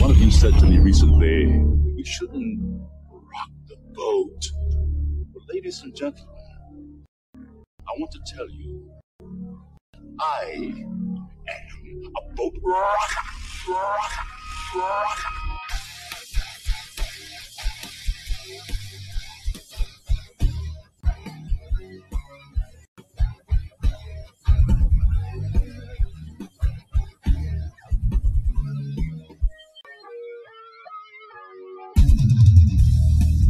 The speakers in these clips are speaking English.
One of you said to me recently that we shouldn't rock the boat. Well, ladies and gentlemen, I want to tell you, I am a boat rocker,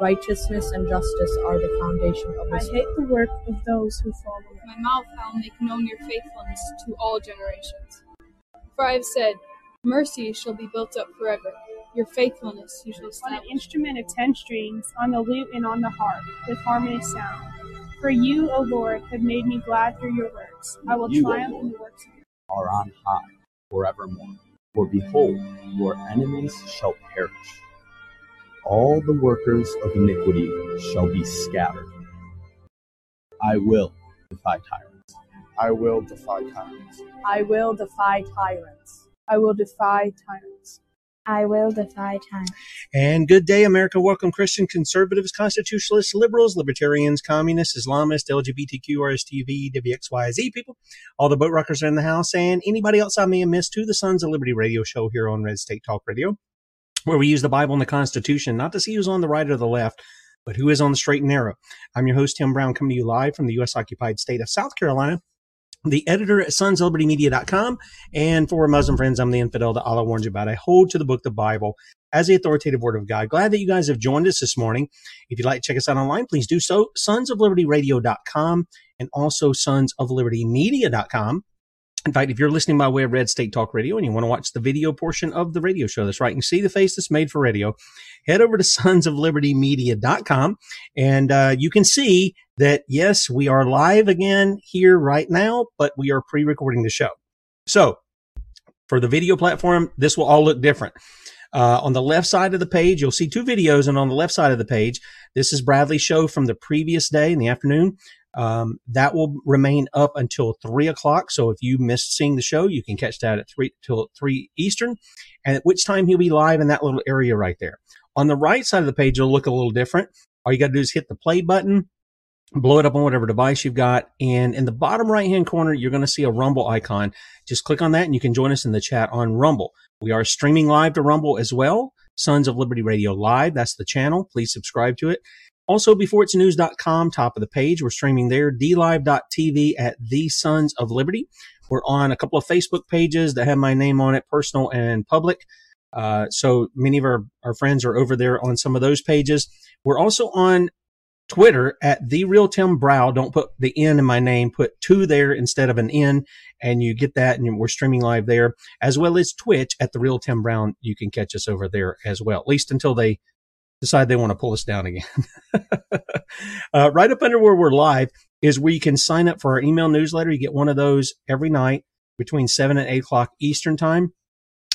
Righteousness and justice are the foundation of this world. I hate the work of those who follow it. My mouth I will make known your faithfulness to all generations. For I have said, mercy shall be built up forever. Your faithfulness you shall establish. On an instrument of 10 strings, on the lute and on the harp, with harmonious sound. For you, O Lord, have made me glad through your works. I will triumph in the works of your hands. Are on high forevermore. For behold, your enemies shall perish. All the workers of iniquity shall be scattered. I will defy tyrants. I will defy tyrants. I will defy tyrants. I will defy tyrants. I will defy tyrants. And good day, America. Welcome, Christian conservatives, constitutionalists, liberals, libertarians, communists, Islamists, LGBTQ, RSTV, WXYZ people, all the boat rockers are in the house, and anybody else I may have missed to the Sons of Liberty radio show here on Red State Talk Radio, where we use the Bible and the Constitution, not to see who's on the right or the left, but who is on the straight and narrow. I'm your host, Tim Brown, coming to you live from the U.S.-occupied state of South Carolina, the editor at sonsoflibertymedia.com, and for Muslim friends, I'm the infidel that Allah warns you about. I hold to the book, the Bible, as the authoritative word of God. Glad that you guys have joined us this morning. If you'd like to check us out online, please do so, sonsoflibertyradio.com and also sonsoflibertymedia.com. In fact, if you're listening by way of Red State Talk Radio and you want to watch the video portion of the radio show, that's right, you can see the face that's made for radio, head over to sonsoflibertymedia.com, and you can see that, yes, we are live again here right now, but we are pre-recording the show. So for the video platform, this will all look different. On the left side of the page, you'll see two videos, and on the left side of the page, this is Bradley's show from the previous day in the afternoon. That will remain up until 3 o'clock. So if you missed seeing the show, you can catch that at 3 till 3 Eastern, and at which time he'll be live in that little area right there. On the right side of the page, it'll look a little different. All you got to do is hit the play button, blow it up on whatever device you've got. And in the bottom right hand corner, you're going to see a Rumble icon. Just click on that and you can join us in the chat on Rumble. We are streaming live to Rumble as well. Sons of Liberty Radio Live. That's the channel. Please subscribe to it. Also, beforeitsnews.com, top of the page. We're streaming there, dlive.tv at the Sons of Liberty. We're on a couple of Facebook pages that have my name on it, personal and public. So many of our friends are over there on some of those pages. We're also on Twitter at the Real Tim Brown. Don't put the N in my name. Put two there instead of an N, and you get that. And we're streaming live there, as well as Twitch at the Real Tim Brown. You can catch us over there as well, at least until they decide they want to pull us down again. Right up under where we're live is where you can sign up for our email newsletter. You get one of those every night between 7 and 8 o'clock Eastern time.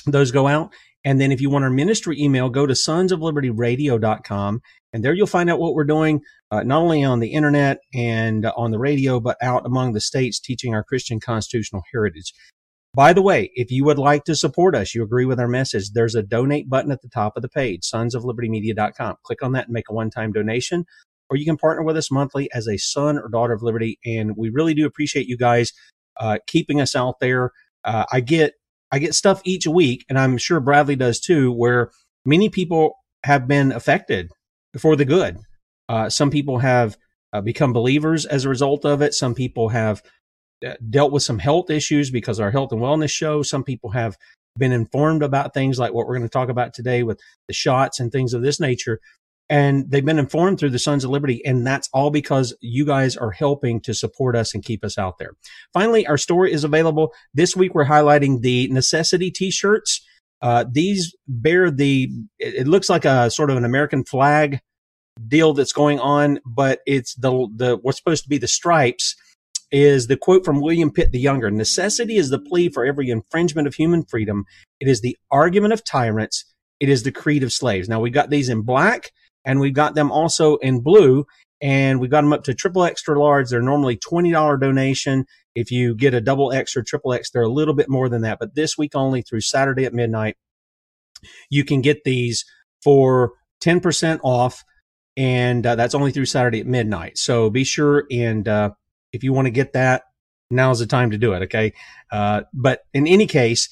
Those go out. And then if you want our ministry email, go to sonsoflibertyradio.com, and there you'll find out what we're doing, not only on the internet and on the radio, but out among the states teaching our Christian constitutional heritage. By the way, if you would like to support us, you agree with our message, there's a donate button at the top of the page, sonsoflibertymedia.com. Click on that and make a one-time donation, or you can partner with us monthly as a son or daughter of liberty. And we really do appreciate you guys keeping us out there. I get stuff each week, and I'm sure Bradley does too, where many people have been affected for the good. Some people have become believers as a result of it. Some people have dealt with some health issues because our health and wellness show. Some people have been informed about things like what we're going to talk about today with the shots and things of this nature. And they've been informed through the Sons of Liberty, and that's all because you guys are helping to support us and keep us out there. Finally, our store is available. This week, we're highlighting the necessity T-shirts. These bear it looks like a sort of an American flag deal that's going on, but it's the what's supposed to be the stripes is the quote from William Pitt the Younger. Necessity is the plea for every infringement of human freedom. It is the argument of tyrants. It is the creed of slaves. Now, we got these in black. And we've got them also in blue, and we've got them up to triple extra large. They're normally $20 donation. If you get a double X or triple X, they're a little bit more than that. But this week only through Saturday at midnight, you can get these for 10% off, and that's only through Saturday at midnight. So be sure, and if you want to get that, now's the time to do it, okay? But in any case,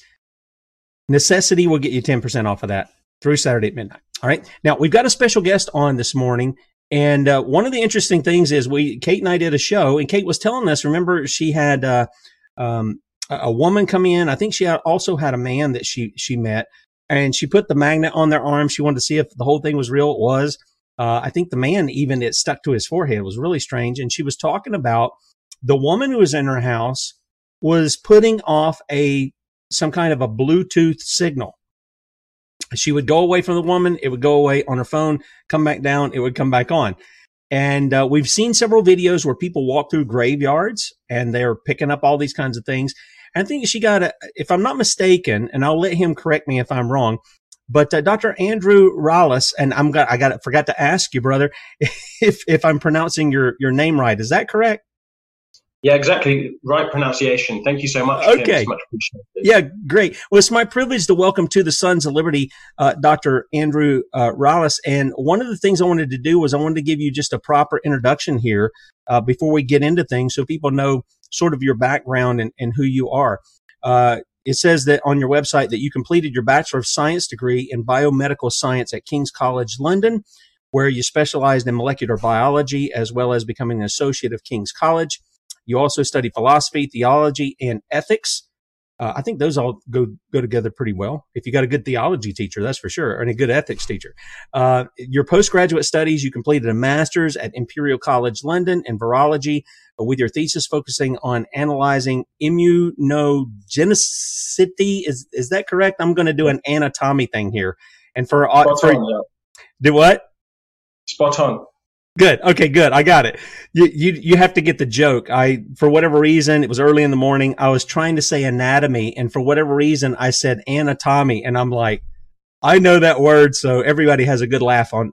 necessity will get you 10% off of that through Saturday at midnight. All right. Now, we've got a special guest on this morning. And one of the interesting things is Kate and I did a show, and Kate was telling us, remember, she had a woman come in. I think she also had a man that she met, and she put the magnet on their arm. She wanted to see if the whole thing was real. It was. I think the man, even it stuck to his forehead. It was really strange. And she was talking about the woman who was in her house was putting off some kind of a Bluetooth signal. She would go away from the woman. It would go away on her phone, come back down. It would come back on. And we've seen several videos where people walk through graveyards and they're picking up all these kinds of things. I think she got, if I'm not mistaken, and I'll let him correct me if I'm wrong, but Dr. Andrew Rallis, and forgot to ask you, brother, if I'm pronouncing your name right. Is that correct? Yeah, exactly. Right pronunciation. Thank you so much. Okay. Tim. It's much appreciated. Yeah, great. Well, it's my privilege to welcome to the Sons of Liberty, Dr. Andrew Rallis. And one of the things I wanted to do was I wanted to give you just a proper introduction here before we get into things so people know sort of your background and who you are. It says that on your website that you completed your Bachelor of Science degree in biomedical science at King's College London, where you specialized in molecular biology as well as becoming an associate of King's College. You also study philosophy, theology, and ethics. I think those all go together pretty well. If you got a good theology teacher, that's for sure, and a good ethics teacher. Your postgraduate studies, you completed a master's at Imperial College London in virology with your thesis focusing on analyzing immunogenicity. Is that correct? I'm going to do an anatomy thing here. And for do what? Spot on. Good. Okay, good. I got it. You have to get the joke. For whatever reason, it was early in the morning. I was trying to say anatomy, and for whatever reason, I said anatomy, and I'm like, I know that word, so everybody has a good laugh on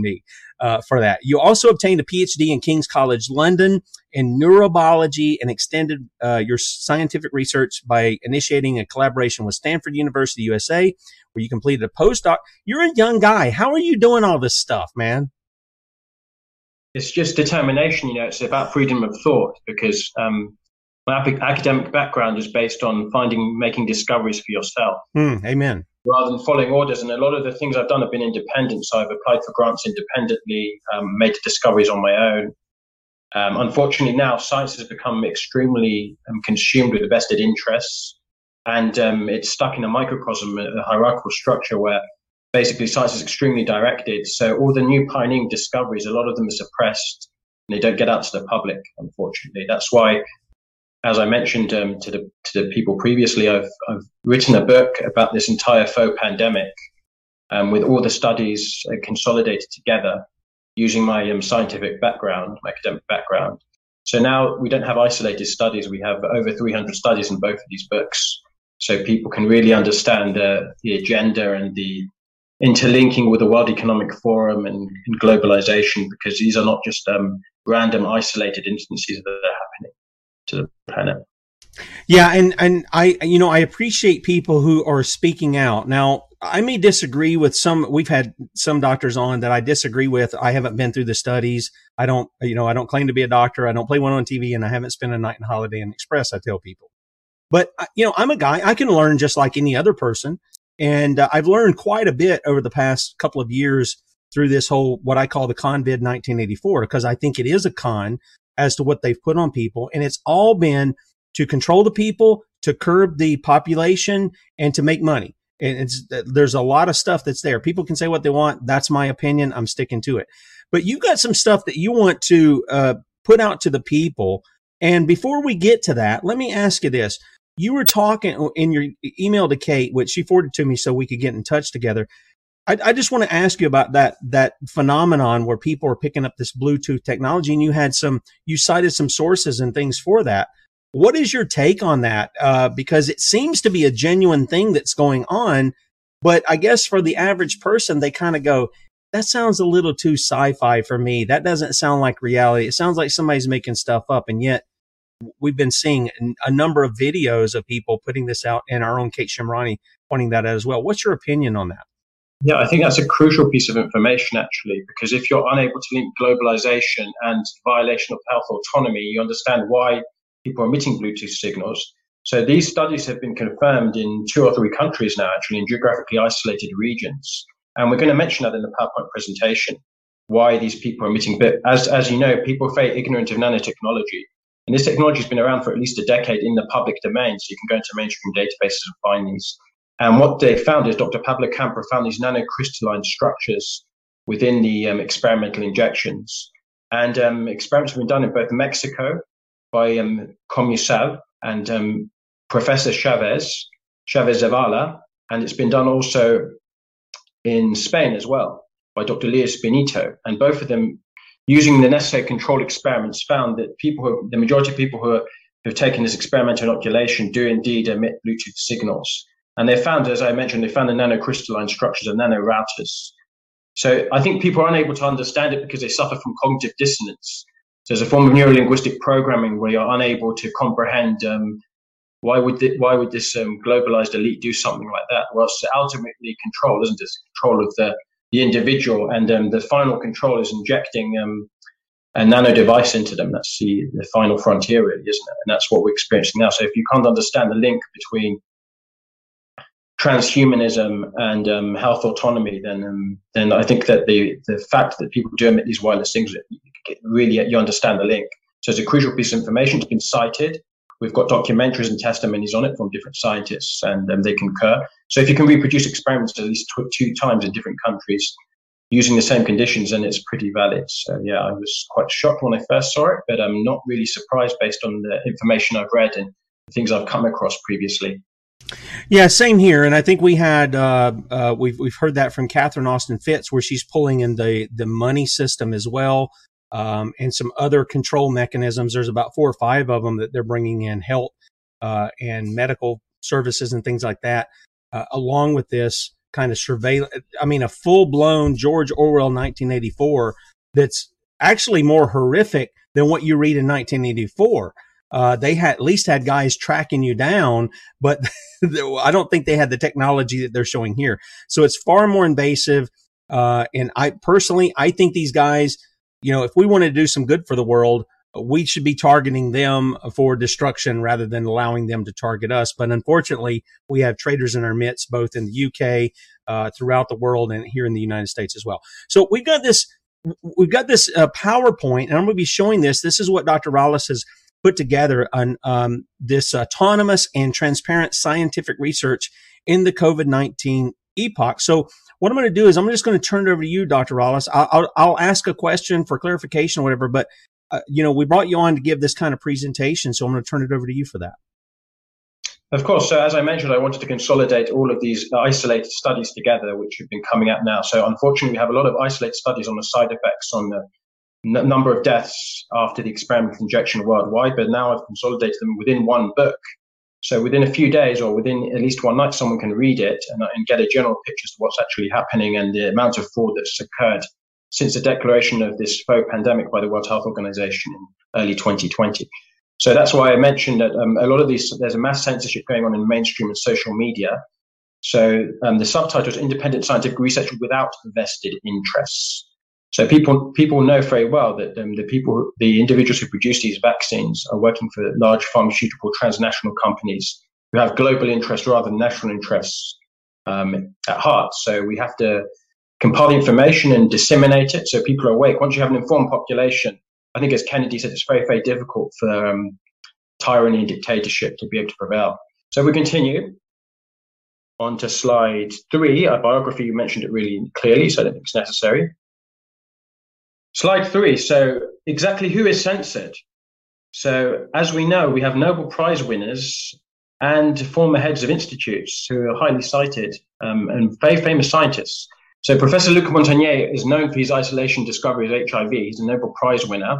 me for that. You also obtained a PhD in King's College London in neurobiology and extended your scientific research by initiating a collaboration with Stanford University, USA, where you completed a postdoc. You're a young guy. How are you doing all this stuff, man? It's just determination, it's about freedom of thought, because my academic background is based on making discoveries for yourself. Amen. Rather than following orders. And a lot of the things I've done have been independent. So I've applied for grants independently, made discoveries on my own. Unfortunately now, science has become extremely consumed with vested interests. And it's stuck in a microcosm, a hierarchical structure where basically, science is extremely directed, so all the new pioneering discoveries, a lot of them are suppressed, and they don't get out to the public, unfortunately. That's why, as I mentioned to the people previously, I've written a book about this entire faux pandemic, with all the studies consolidated together using my scientific background, my academic background. So now we don't have isolated studies. We have over 300 studies in both of these books. so people can really understand the agenda and the interlinking with the World Economic Forum and globalization, because these are not just random isolated instances that are happening to the planet. Yeah, and I, you know, I appreciate people who are speaking out. Now, I may disagree with some, we've had some doctors on that I disagree with. I haven't been through the studies. I don't, you know, I don't claim to be a doctor. I don't play one on TV, and I haven't spent a night in Holiday Inn Express, I tell people. But, you know, I'm a guy, I can learn just like any other person. And I've learned quite a bit over the past couple of years through this whole, what I call the con bid 1984, because I think it is a con as to what they've put on people. And it's all been to control the people, to curb the population, and to make money. And it's, there's a lot of stuff that's there. People can say what they want. That's my opinion. I'm sticking to it. But you've got some stuff that you want to put out to the people. And before we get to that, let me ask you this. You were talking in your email to Kate, which she forwarded to me so we could get in touch together. I just want to ask you about that phenomenon where people are picking up this Bluetooth technology, and you cited some sources and things for that. What is your take on that? Because it seems to be a genuine thing that's going on, but I guess for the average person, they kind of go, that sounds a little too sci-fi for me. That doesn't sound like reality. It sounds like somebody's making stuff up, and yet we've been seeing a number of videos of people putting this out, and our own Kate Shemirani pointing that out as well. What's your opinion on that? Yeah, I think that's a crucial piece of information, actually, because if you're unable to link globalization and violation of health autonomy, you understand why people are emitting Bluetooth signals. So these studies have been confirmed in 2 or 3 countries now, actually, in geographically isolated regions. And we're going to mention that in the PowerPoint presentation, why these people are emitting. But as you know, people are very ignorant of nanotechnology. And this technology has been around for at least a decade in the public domain, so you can go into mainstream databases and find these. And what they found is Dr. Pablo Campra found these nanocrystalline structures within the experimental injections. And experiments have been done in both Mexico by Comisal and Professor Chavez Zavala, and it's been done also in Spain as well by Dr. Luis Benito. And both of them, using the necessary control experiments, found that the majority of people who have taken this experimental inoculation do indeed emit Bluetooth signals. And they found, as I mentioned, the nanocrystalline structures of nanorouters. So I think people are unable to understand it because they suffer from cognitive dissonance. So there's a form of neurolinguistic programming where you're unable to comprehend why would this globalized elite do something like that? Well, it's ultimately control, isn't it? It's control of the individual, and the final control is injecting a nano device into them. That's the final frontier, really, isn't it? And that's what we're experiencing now. So if you can't understand the link between transhumanism and health autonomy, then I think that the fact that people do emit these wireless things, really, you understand the link. So it's a crucial piece of information. It's been cited. We've got documentaries and testimonies on it from different scientists, and they concur. So if you can reproduce experiments at least 2 times in different countries using the same conditions, then it's pretty valid. So yeah, I was quite shocked when I first saw it, but I'm not really surprised based on the information I've read and the things I've come across previously. Yeah, same here. And I think we had we've heard that from Catherine Austin Fitz, where she's pulling in the money system as well. And some other control mechanisms. There's about 4 or 5 of them that they're bringing in, health and medical services and things like that, along with this kind of surveillance. I mean, a full-blown George Orwell 1984 that's actually more horrific than what you read in 1984. They had at least had guys tracking you down, but I don't think they had the technology that they're showing here. So it's far more invasive. And I think these guys, you know, if we wanted to do some good for the world, we should be targeting them for destruction rather than allowing them to target us. But unfortunately, we have traitors in our midst, both in the UK, throughout the world, and here in the United States as well. So we've got this PowerPoint, and I'm going to be showing this. This is what Dr. Rallis has put together on this autonomous and transparent scientific research in the COVID-19 epoch. So what I'm going to do is I'm just going to turn it over to you, Dr. Rallis. I'll ask a question for clarification or whatever, but, you know, we brought you on to give this kind of presentation, so I'm going to turn it over to you for that. Of course. So as I mentioned, I wanted to consolidate all of these isolated studies together, which have been coming out now. So unfortunately, we have a lot of isolated studies on the side effects, on the number of deaths after the experimental injection worldwide, but now I've consolidated them within one book. So within a few days or within at least one night, someone can read it and get a general picture of what's actually happening and the amount of fraud that's occurred since the declaration of this faux pandemic by the World Health Organization in early 2020. So that's why I mentioned that a lot of these, there's a mass censorship going on in mainstream and social media. So the subtitle is Independent Scientific Research Without Vested Interests. So people know very well that the individuals who produce these vaccines are working for large pharmaceutical transnational companies who have global interests rather than national interests at heart. So we have to compile the information and disseminate it so people are awake. Once you have an informed population, I think as Kennedy said, it's very, very difficult for tyranny and dictatorship to be able to prevail. So we continue. On to slide 3, our biography, you mentioned it really clearly, so I don't think it's necessary. Slide 3, so exactly who is censored? So as we know, we have Nobel Prize winners and former heads of institutes who are highly cited and very famous scientists. So Professor Luc Montagnier is known for his isolation discovery of HIV. He's a Nobel Prize winner.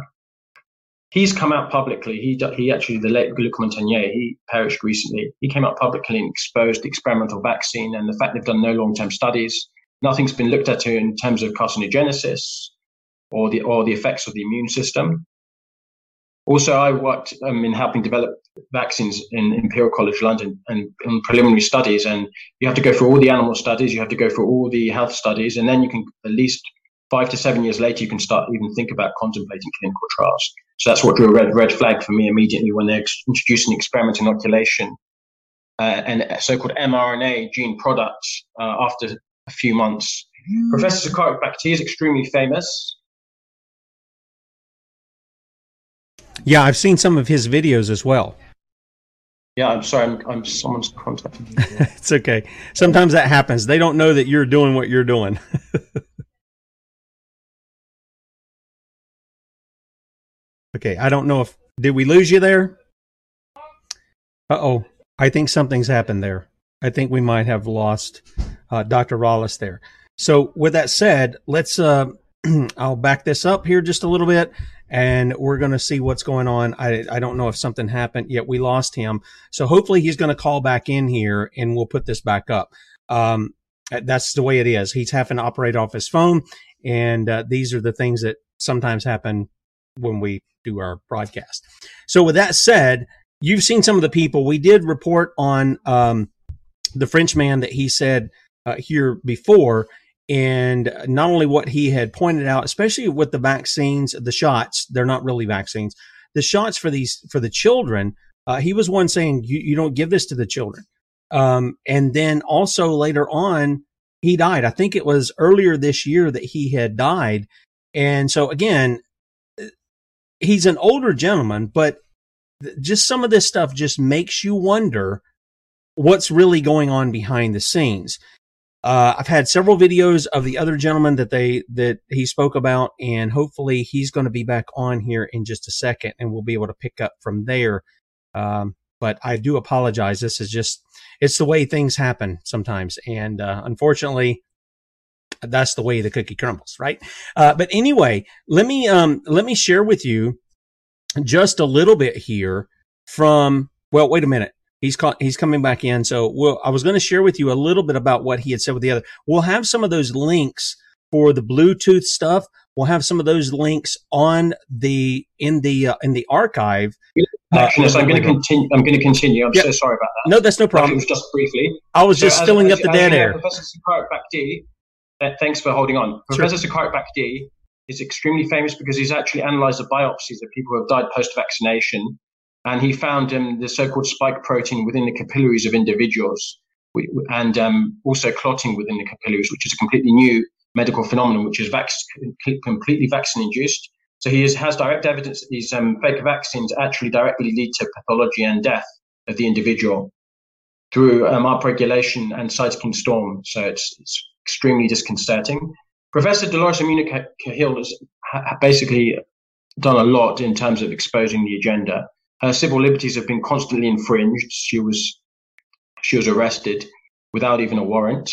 He's come out publicly. He actually, the late Luc Montagnier, he perished recently. He came out publicly and exposed the experimental vaccine and the fact they've done no long-term studies. Nothing's been looked at in terms of carcinogenesis or the effects of the immune system. Also, I worked in helping develop vaccines in Imperial College London and preliminary studies. And you have to go through all the animal studies. You have to go through all the health studies. And then you can, at least 5 to 7 years later, you can start even think about contemplating clinical trials. So that's what drew a red flag for me immediately when they introduced an experiment inoculation and a so-called mRNA gene product after a few months. Mm. Professor Sucharit Bhakdi is extremely famous. Yeah, I've seen some of his videos as well. Yeah, I'm sorry, I'm someone's contacting me. It's okay. Sometimes that happens. They don't know that you're doing what you're doing. Okay, I don't know if... Did we lose you there? Uh-oh. I think something's happened there. I think we might have lost Dr. Rallis there. So with that said, let's... I'll back this up here just a little bit, and we're going to see what's going on. I don't know if something happened yet. We lost him. So hopefully he's going to call back in here and we'll put this back up. That's the way it is. He's having to operate off his phone. And these are the things that sometimes happen when we do our broadcast. So with that said, you've seen some of the people. We did report on the Frenchman that he said here before. And not only what he had pointed out, especially with the vaccines, the shots, they're not really vaccines, the shots for the children, he was one saying, you don't give this to the children. And then also later on, he died. I think it was earlier this year that he had died. And so again, he's an older gentleman, but just some of this stuff just makes you wonder what's really going on behind the scenes. I've had several videos of the other gentleman that he spoke about, and hopefully he's going to be back on here in just a second, and we'll be able to pick up from there. But I do apologize. This is just, it's the way things happen sometimes. And unfortunately, that's the way the cookie crumbles, right? But anyway, let me share with you just a little bit here from, well, wait a minute. He's coming back in. So I was going to share with you a little bit about what he had said with the other. We'll have some of those links for the Bluetooth stuff. We'll have some of those links on the in the archive. Yes, I'm going to continue. I'm so sorry about that. No, that's no problem. It was just briefly. I was just filling up the dead air. Professor Sucharit Bhakdi, thanks for holding on. Sure. Professor Sucharit Bhakdi is extremely famous because he's actually analyzed the biopsies of people who have died post-vaccination. And he found the so-called spike protein within the capillaries of individuals and also clotting within the capillaries, which is a completely new medical phenomenon, which is completely vaccine-induced. So he has direct evidence that these fake vaccines actually directly lead to pathology and death of the individual through upregulation and cytokine storm. So it's extremely disconcerting. Professor Dolores Cahill has basically done a lot in terms of exposing the agenda. Her civil liberties have been constantly infringed. She was arrested without even a warrant,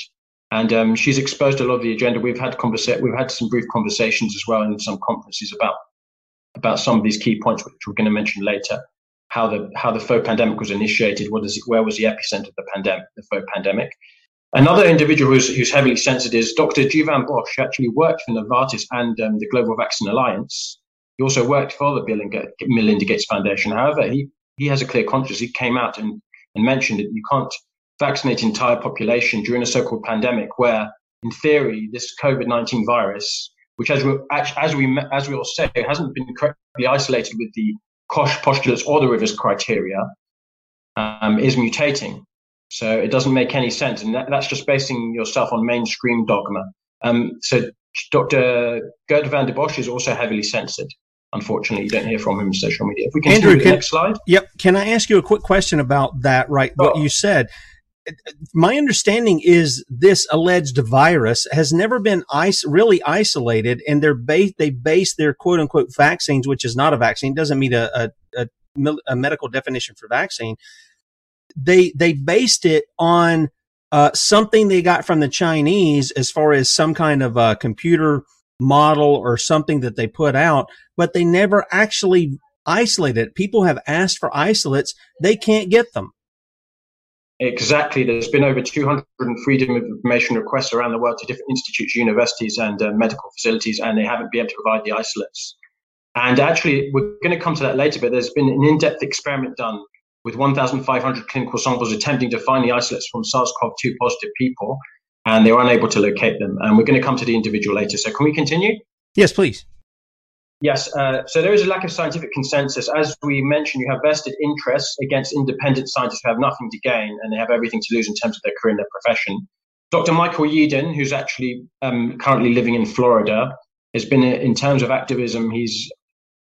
and she's exposed a lot of the agenda. We've had some brief conversations as well in some conferences about some of these key points, which we're going to mention later. how the folk pandemic was initiated, where was the epicenter of the folk pandemic. Another individual who's heavily censored is Dr. Vanden Bossche, actually worked for Novartis and the Global Vaccine Alliance. He also worked for the Bill and Melinda Gates Foundation. However, he has a clear conscience. He came out and mentioned that you can't vaccinate the entire population during a so-called pandemic where, in theory, this COVID-19 virus, which as we all say, hasn't been correctly isolated with the Koch postulates or the Rivers criteria, is mutating. So it doesn't make any sense. And that's just basing yourself on mainstream dogma. So Dr. Geert Vanden Bossche is also heavily censored. Unfortunately, you don't hear from him on social media. If we can Andrew, see the next slide. Yep. Can I ask you a quick question about that, right? Oh. What you said. My understanding is this alleged virus has never been really isolated, and they base their quote-unquote vaccines, which is not a vaccine, doesn't meet a medical definition for vaccine. They based it on something they got from the Chinese as far as some kind of a computer model or something that they put out, but they never actually isolated it. People have asked for isolates. They can't get them. Exactly. There's been over 200 freedom of information requests around the world to different institutes, universities, and medical facilities, and they haven't been able to provide the isolates. And actually, we're going to come to that later, but there's been an in-depth experiment done with 1,500 clinical samples attempting to find the isolates from SARS-CoV-2 positive people, and they were unable to locate them. And we're going to come to the individual later. So can we continue? Yes, please. Yes. So there is a lack of scientific consensus. As we mentioned, you have vested interests against independent scientists who have nothing to gain, and they have everything to lose in terms of their career and their profession. Dr. Michael Yeadon, who's actually currently living in Florida, has been, in terms of activism, he's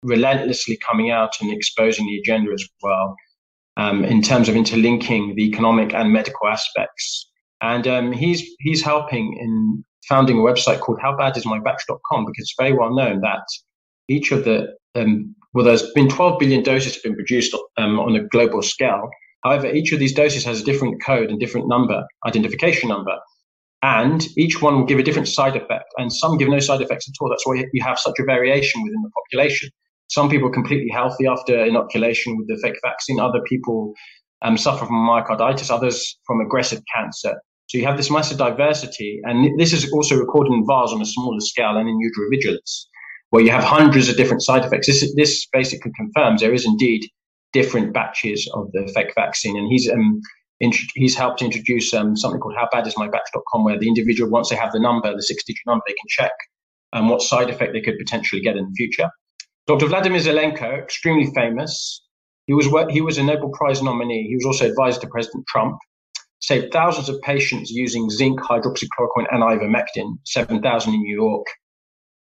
relentlessly coming out and exposing the agenda as well, in terms of interlinking the economic and medical aspects. And he's helping in founding a website called HowBadIsMyBatch.com, because it's very well known that each of the, there's been 12 billion doses have been produced on a global scale. However, each of these doses has a different code and different number, identification number. And each one will give a different side effect. And some give no side effects at all. That's why you have such a variation within the population. Some people are completely healthy after inoculation with the fake vaccine. Other people suffer from myocarditis, others from aggressive cancer. So you have this massive diversity. And this is also recorded in VARs on a smaller scale and in Utero Vigilance, where you have hundreds of different side effects. This basically confirms there is indeed different batches of the fake vaccine. And he's helped introduce something called HowBadIsMyBatch.com, where the individual, once they have the number, the 6-digit number, they can check what side effect they could potentially get in the future. Dr. Vladimir Zelenko, extremely famous. He was a Nobel Prize nominee. He was also advisor to President Trump. Saved thousands of patients using zinc, hydroxychloroquine, and ivermectin, 7,000 in New York.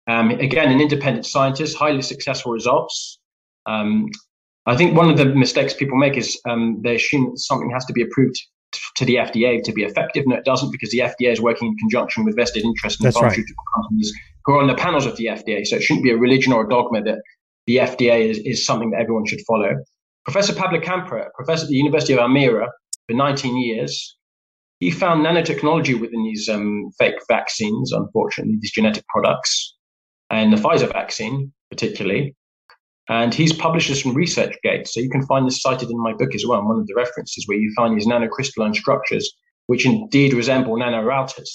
Again, an independent scientist, highly successful results. I think one of the mistakes people make is they assume that something has to be approved to the FDA to be effective. No, it doesn't, because the FDA is working in conjunction with vested interests in pharmaceutical companies who are on the panels of the FDA. So it shouldn't be a religion or a dogma that the FDA is something that everyone should follow. Professor Pablo Campra, professor at the University of Almira for 19 years, he found nanotechnology within these fake vaccines, unfortunately, these genetic products, and the Pfizer vaccine particularly. And he's published this from ResearchGate. So you can find this cited in my book as well, in one of the references, where you find these nanocrystalline structures, which indeed resemble nanorouters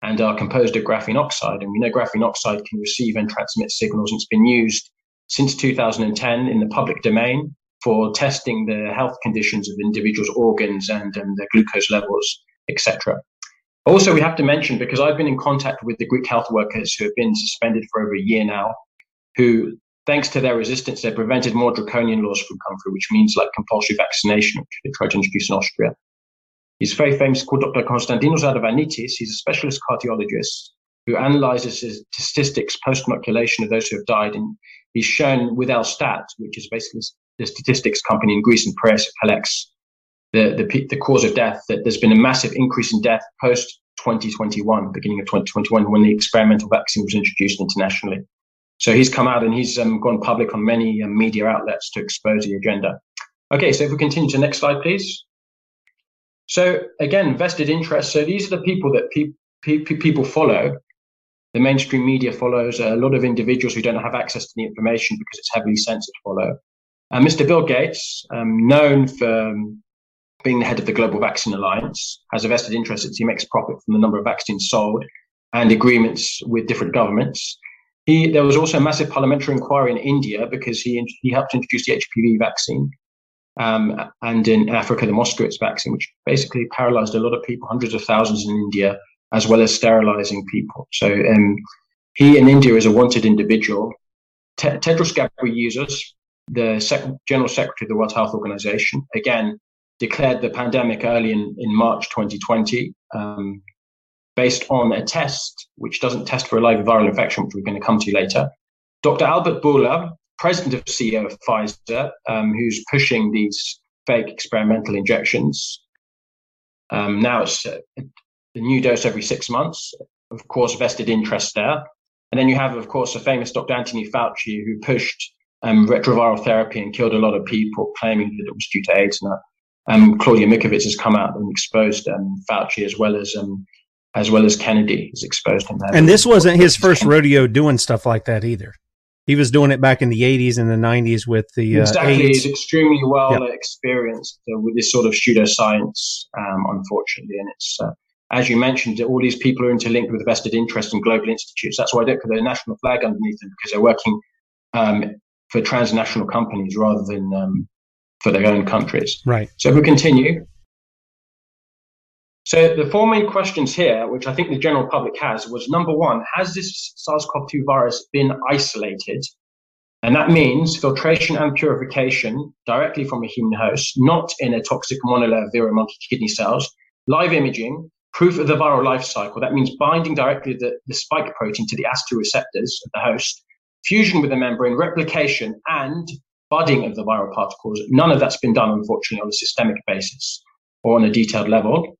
and are composed of graphene oxide. And we know graphene oxide can receive and transmit signals. And it's been used since 2010 in the public domain for testing the health conditions of individuals' organs and their glucose levels, etc. Also, we have to mention, because I've been in contact with the Greek health workers who have been suspended for over a year now, who, thanks to their resistance, they prevented more draconian laws from coming through, which means like compulsory vaccination, which they tried to introduce in Austria. He's very famous, called Dr. Konstantinos Adavanitis. He's a specialist cardiologist who analyzes his statistics post-inoculation of those who have died. And he's shown with Elstat, which is basically the statistics company in Greece and Paris, it collects the cause of death, that there's been a massive increase in death post-2021, beginning of 2021, when the experimental vaccine was introduced internationally. So he's come out and he's gone public on many media outlets to expose the agenda. Okay, so if we continue to the next slide, please. So again, vested interests. So these are the people that people follow. The mainstream media follows. A lot of individuals who don't have access to the information because it's heavily censored follow. Mr. Bill Gates, known for being the head of the Global Vaccine Alliance, has a vested interest as he makes profit from the number of vaccines sold and agreements with different governments. There was also a massive parliamentary inquiry in India because he helped introduce the HPV vaccine, and in Africa, the Mosquirix vaccine, which basically paralyzed a lot of people, hundreds of thousands in India, as well as sterilizing people. So he in India is a wanted individual. Tedros Ghebreyesus, the General Secretary of the World Health Organization, again, declared the pandemic early in March 2020, based on a test, which doesn't test for a live viral infection, which we're going to come to later. Dr. Albert Bourla, president of CEO of Pfizer, who's pushing these fake experimental injections. Now it's a new dose every 6 months, of course, vested interest there. And then you have, of course, the famous Dr. Anthony Fauci, who pushed retroviral therapy and killed a lot of people, claiming that it was due to AIDS. And Claudia Mikuvic has come out and exposed Fauci, as well as Kennedy has exposed him. And this wasn't his first rodeo doing stuff like that either. He was doing it back in the 80s and the 90s with the exactly. AIDS. He's extremely well experienced with this sort of pseudoscience, unfortunately. And it's, as you mentioned, all these people are interlinked with vested interest in global institutes. That's why I don't put their national flag underneath them, because they're working for transnational companies rather than for their own countries. Right. So if we continue. So the four main questions here, which I think the general public has, was number one, has this SARS-CoV-2 virus been isolated? And that means filtration and purification directly from a human host, not in a toxic monolayer vira monkey kidney cells, live imaging, proof of the viral life cycle. That means binding directly the spike protein to the AST2 receptors of the host, fusion with the membrane, replication, and budding of the viral particles. None of that's been done, unfortunately, on a systemic basis or on a detailed level.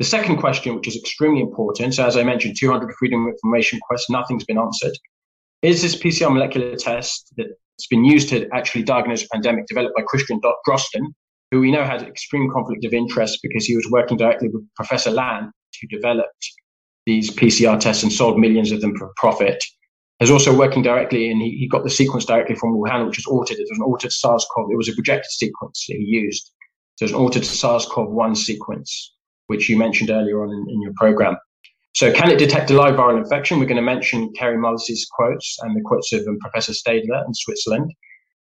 The second question, which is extremely important, so as I mentioned, 200 Freedom of Information requests, nothing's been answered. Is this PCR molecular test that's been used to actually diagnose a pandemic developed by Christian Drosten, who we know had extreme conflict of interest because he was working directly with Professor Land, who developed these PCR tests and sold millions of them for profit, is also working directly, and he got the sequence directly from Wuhan, which was altered. It was an altered SARS-CoV. It was a rejected sequence that he used. So it was an altered SARS-CoV-1 sequence, which you mentioned earlier on in your program. So can it detect a live viral infection? We're going to mention Kerry Mullis' quotes and the quotes of Professor Stadler in Switzerland.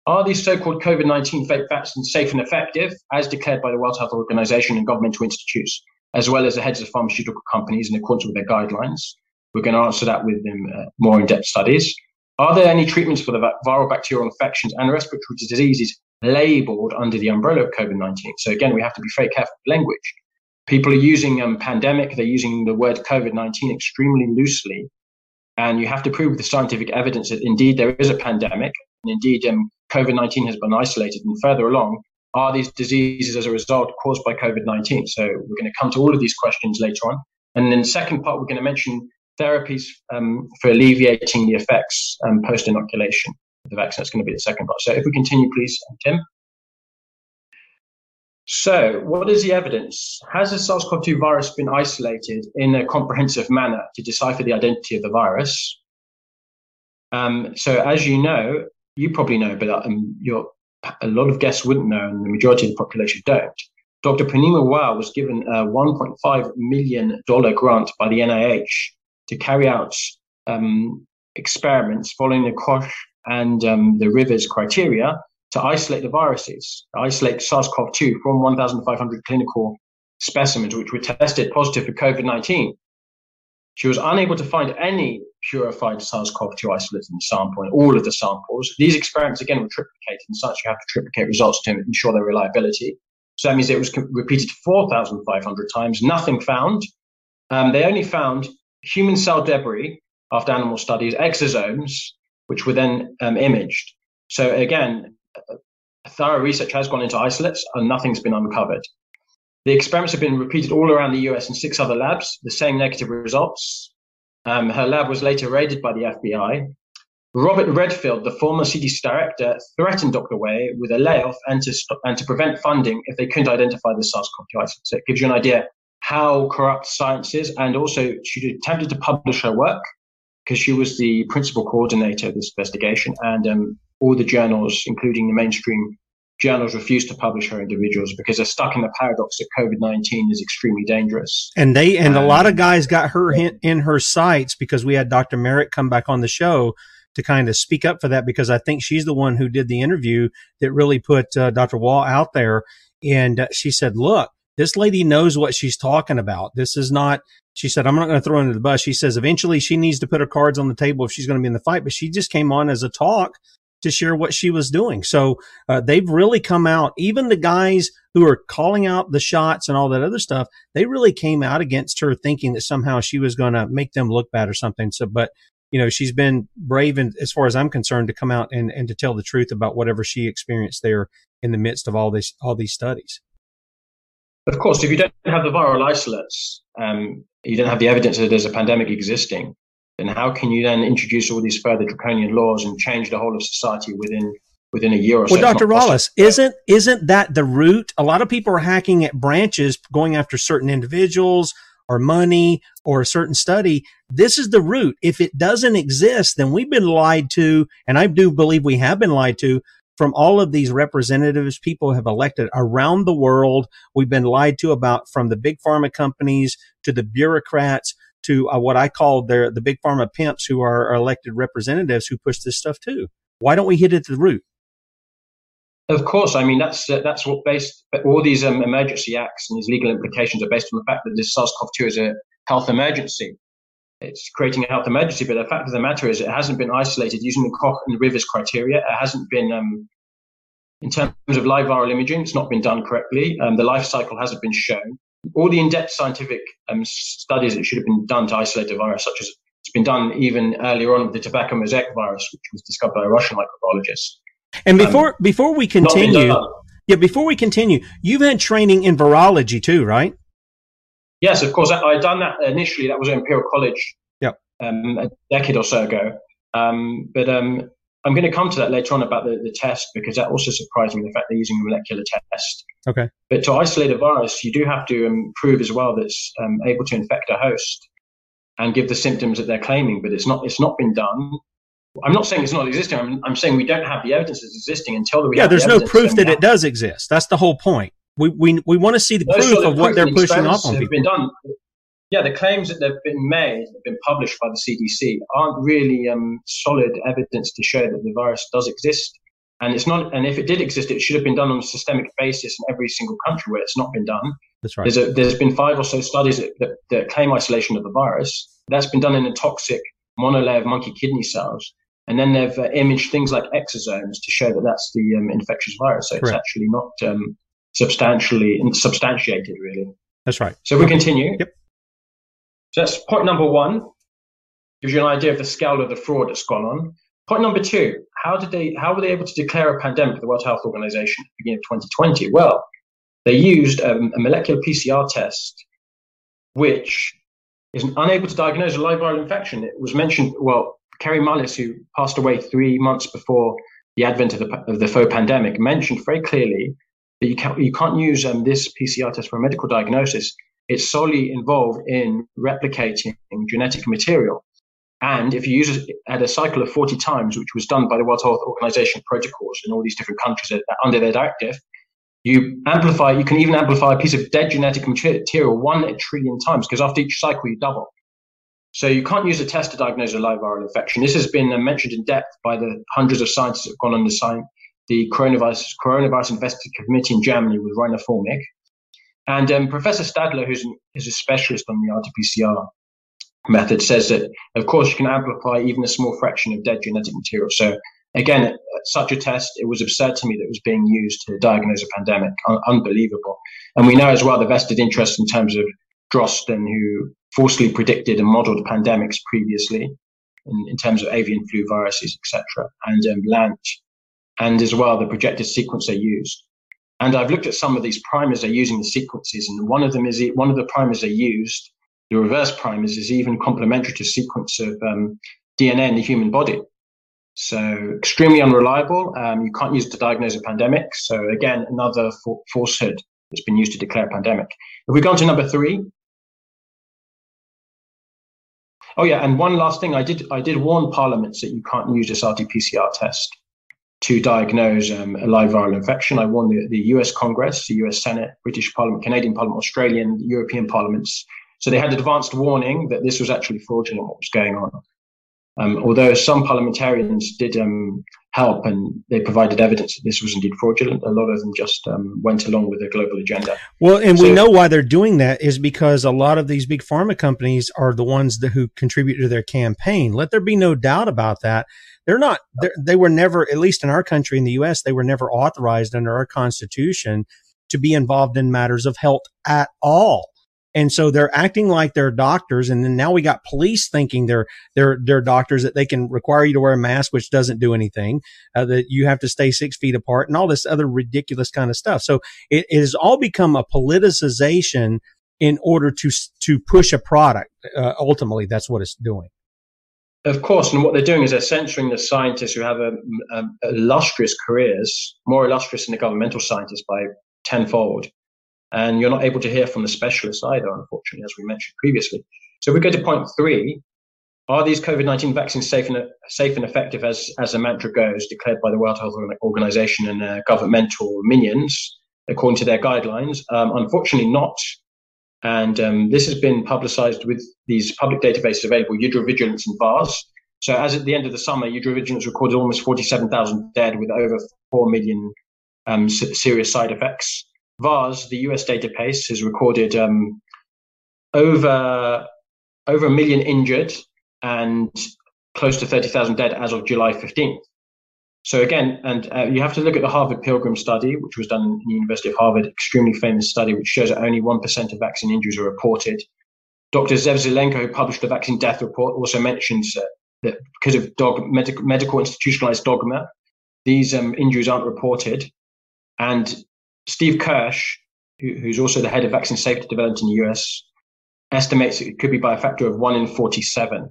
Are these so-called COVID-19 fake vaccines safe and effective, as declared by the World Health Organization and governmental institutes, as well as the heads of pharmaceutical companies in accordance with their guidelines? We're going to answer that with more in-depth studies. Are there any treatments for the viral bacterial infections and respiratory diseases labeled under the umbrella of COVID-19? So again, we have to be very careful with language. People are using pandemic, they're using the word COVID-19 extremely loosely. And you have to prove with the scientific evidence that indeed there is a pandemic. And indeed, COVID-19 has been isolated. And further along, are these diseases as a result caused by COVID-19? So we're going to come to all of these questions later on. And in the second part, we're going to mention therapies for alleviating the effects post-inoculation of the vaccine. That's going to be the second part. So if we continue, please, Tim. So what is the evidence? Has the SARS-CoV-2 virus been isolated in a comprehensive manner to decipher the identity of the virus? So as you know, you probably know, but a lot of guests wouldn't know, and the majority of the population don't. Dr. Poonima Wau was given a $1.5 million grant by the NIH to carry out experiments following the Koch and the Rivers criteria to isolate the viruses, isolate SARS-CoV-2 from 1,500 clinical specimens which were tested positive for COVID-19. She was unable to find any purified SARS-CoV-2 isolates in the sample, in all of the samples. These experiments, again, were triplicated, and such you have to triplicate results to ensure their reliability. So that means it was repeated 4,500 times, nothing found. They only found human cell debris after animal studies, exosomes, which were then imaged. So again, thorough research has gone into isolates and nothing's been uncovered. The experiments have been repeated all around the US in 6 other labs, the same negative results. Her lab was later raided by the FBI. Robert Redfield, the former CDC director, threatened Dr. Wei with a layoff and to prevent funding if they couldn't identify the SARS-CoV-2 isolate. So it gives you an idea how corrupt science is. And also, she attempted to publish her work because she was the principal coordinator of this investigation, and all the journals, including the mainstream journals, refuse to publish her individuals because they're stuck in the paradox that COVID-19 is extremely dangerous. And they a lot of guys got her in her sights because we had Dr. Merritt come back on the show to kind of speak up for that, because I think she's the one who did the interview that really put Dr. Wall out there. And she said, look, this lady knows what she's talking about. This is not, she said, I'm not going to throw her under the bus. She says, eventually she needs to put her cards on the table if she's going to be in the fight. But she just came on as a talk to share what she was doing. So they've really come out, even the guys who are calling out the shots and all that other stuff, they really came out against her thinking that somehow she was going to make them look bad or something. So, but you know, she's been brave, and as far as I'm concerned, to come out and to tell the truth about whatever she experienced there in the midst of all these studies. Of course, if you don't have the viral isolates, you don't have the evidence that there's a pandemic existing, then how can you then introduce all these further draconian laws and change the whole of society within a year or so? Well, Dr. Rallis, isn't that the root? A lot of people are hacking at branches, going after certain individuals or money or a certain study. This is the root. If it doesn't exist, then we've been lied to, and I do believe we have been lied to from all of these representatives people have elected around the world. We've been lied to about, from the big pharma companies to the bureaucrats to what I call the big pharma pimps, who are elected representatives who push this stuff too. Why don't we hit it to the root? Of course. I mean, that's what based, all these emergency acts and these legal implications are based on the fact that this SARS-CoV-2 is a health emergency. It's creating a health emergency, but the fact of the matter is it hasn't been isolated using the Koch and Rivers criteria. It hasn't been, in terms of live viral imaging, it's not been done correctly. The life cycle hasn't been shown. All the in-depth scientific studies that should have been done to isolate a virus, such as it's been done even earlier on with the tobacco mosaic virus, which was discovered by a Russian microbiologist. And before we continue, you've had training in virology too, right? Yes, of course. I done that initially. That was at Imperial College, a decade or so ago. But I'm going to come to that later on about the test, because that also surprised me, the fact they're using a molecular test. Okay. But to isolate a virus, you do have to prove as well that it's able to infect a host and give the symptoms that they're claiming. But it's not been done. I'm not saying it's not existing. I'm saying we don't have the evidence that's existing until we have the evidence. Yeah, there's no proof that it does exist. That's the whole point. We want to see the proof of what they're pushing up on people. Been done. Yeah, the claims that have been made, have been published by the CDC, aren't really solid evidence to show that the virus does exist. And it's not. And if it did exist, it should have been done on a systemic basis in every single country where it's not been done. That's right. There's been 5 or so studies that claim isolation of the virus. That's been done in a toxic monolayer of monkey kidney cells. And then they've imaged things like exosomes to show that that's the infectious virus. So it's actually not substantiated, really. That's right. So we continue. Yep. So that's point number 1. Gives you an idea of the scale of the fraud that's gone on. Point number 2, how were they able to declare a pandemic at the World Health Organization at the beginning of 2020? Well, they used a molecular PCR test, which is unable to diagnose a live viral infection. It was mentioned, well, Kerry Mullis, who passed away 3 months before the advent of the faux pandemic, mentioned very clearly that you can't use this PCR test for a medical diagnosis. It's solely involved in replicating genetic material. And if you use it at a cycle of 40 times, which was done by the World Health Organization protocols in all these different countries under their directive, you can even amplify a piece of dead genetic material 1 trillion times, because after each cycle you double. So you can't use a test to diagnose a live viral infection. This has been mentioned in depth by the hundreds of scientists that have gone on to sign the Coronavirus Investigative Committee in Germany with Rainer Formig. And Professor Stadler, who's a specialist on the RT-PCR method, says that, of course, you can amplify even a small fraction of dead genetic material. So, again, such a test, it was absurd to me that it was being used to diagnose a pandemic. Unbelievable. And we know as well the vested interest in terms of Drosten, who falsely predicted and modeled pandemics previously in terms of avian flu viruses, etc., and Lange, and as well the projected sequence they used. And I've looked at some of these primers they're using, the sequences, and one of the primers they used, the reverse primers, is even complementary to sequence of DNA in the human body. So extremely unreliable. You can't use it to diagnose a pandemic. So again, another falsehood that's been used to declare a pandemic. If we go on to number 3. Oh yeah, and one last thing, I did warn parliaments that you can't use this RT-PCR test. to diagnose a live viral infection. I won the US Congress, the US Senate, British Parliament, Canadian Parliament, Australian, European Parliaments. So they had advanced warning that this was actually fraudulent, what was going on. Although some parliamentarians did help and they provided evidence that this was indeed fraudulent, a lot of them just went along with their global agenda. Well, and so, we know why they're doing that is because a lot of these big pharma companies are the ones that, who contribute to their campaign. Let there be no doubt about that. They're not, they were never, at least in our country, in the U.S., they were never authorized under our Constitution to be involved in matters of health at all. And so they're acting like they're doctors, and then now we got police thinking they're doctors, that they can require you to wear a mask, which doesn't do anything, that you have to stay 6 feet apart, and all this other ridiculous kind of stuff. So it has all become a politicization in order to push a product. Ultimately, that's what it's doing. Of course, and what they're doing is they're censoring the scientists who have illustrious careers, more illustrious than the governmental scientists by tenfold. And you're not able to hear from the specialists either, unfortunately, as we mentioned previously. So we go to point three. Are these COVID-19 vaccines safe and effective, as the mantra goes, declared by the World Health Organization and governmental minions, according to their guidelines? Unfortunately not. And this has been publicized with these public databases available, Eudravigilance and VARS. So as at the end of the summer, Eudravigilance recorded almost 47,000 dead with over 4 million serious side effects. VARS, the US database, has recorded over a million injured and close to 30,000 dead as of July 15th. So again, and you have to look at the Harvard Pilgrim study, which was done in the University of Harvard, extremely famous study, which shows that only 1% of vaccine injuries are reported. Dr. Zev Zelenko, who published the vaccine death report, also mentions that because of medical institutionalized dogma, these injuries aren't reported. And Steve Kirsch, who's also the head of vaccine safety development in the US, estimates it could be by a factor of 1 in 47.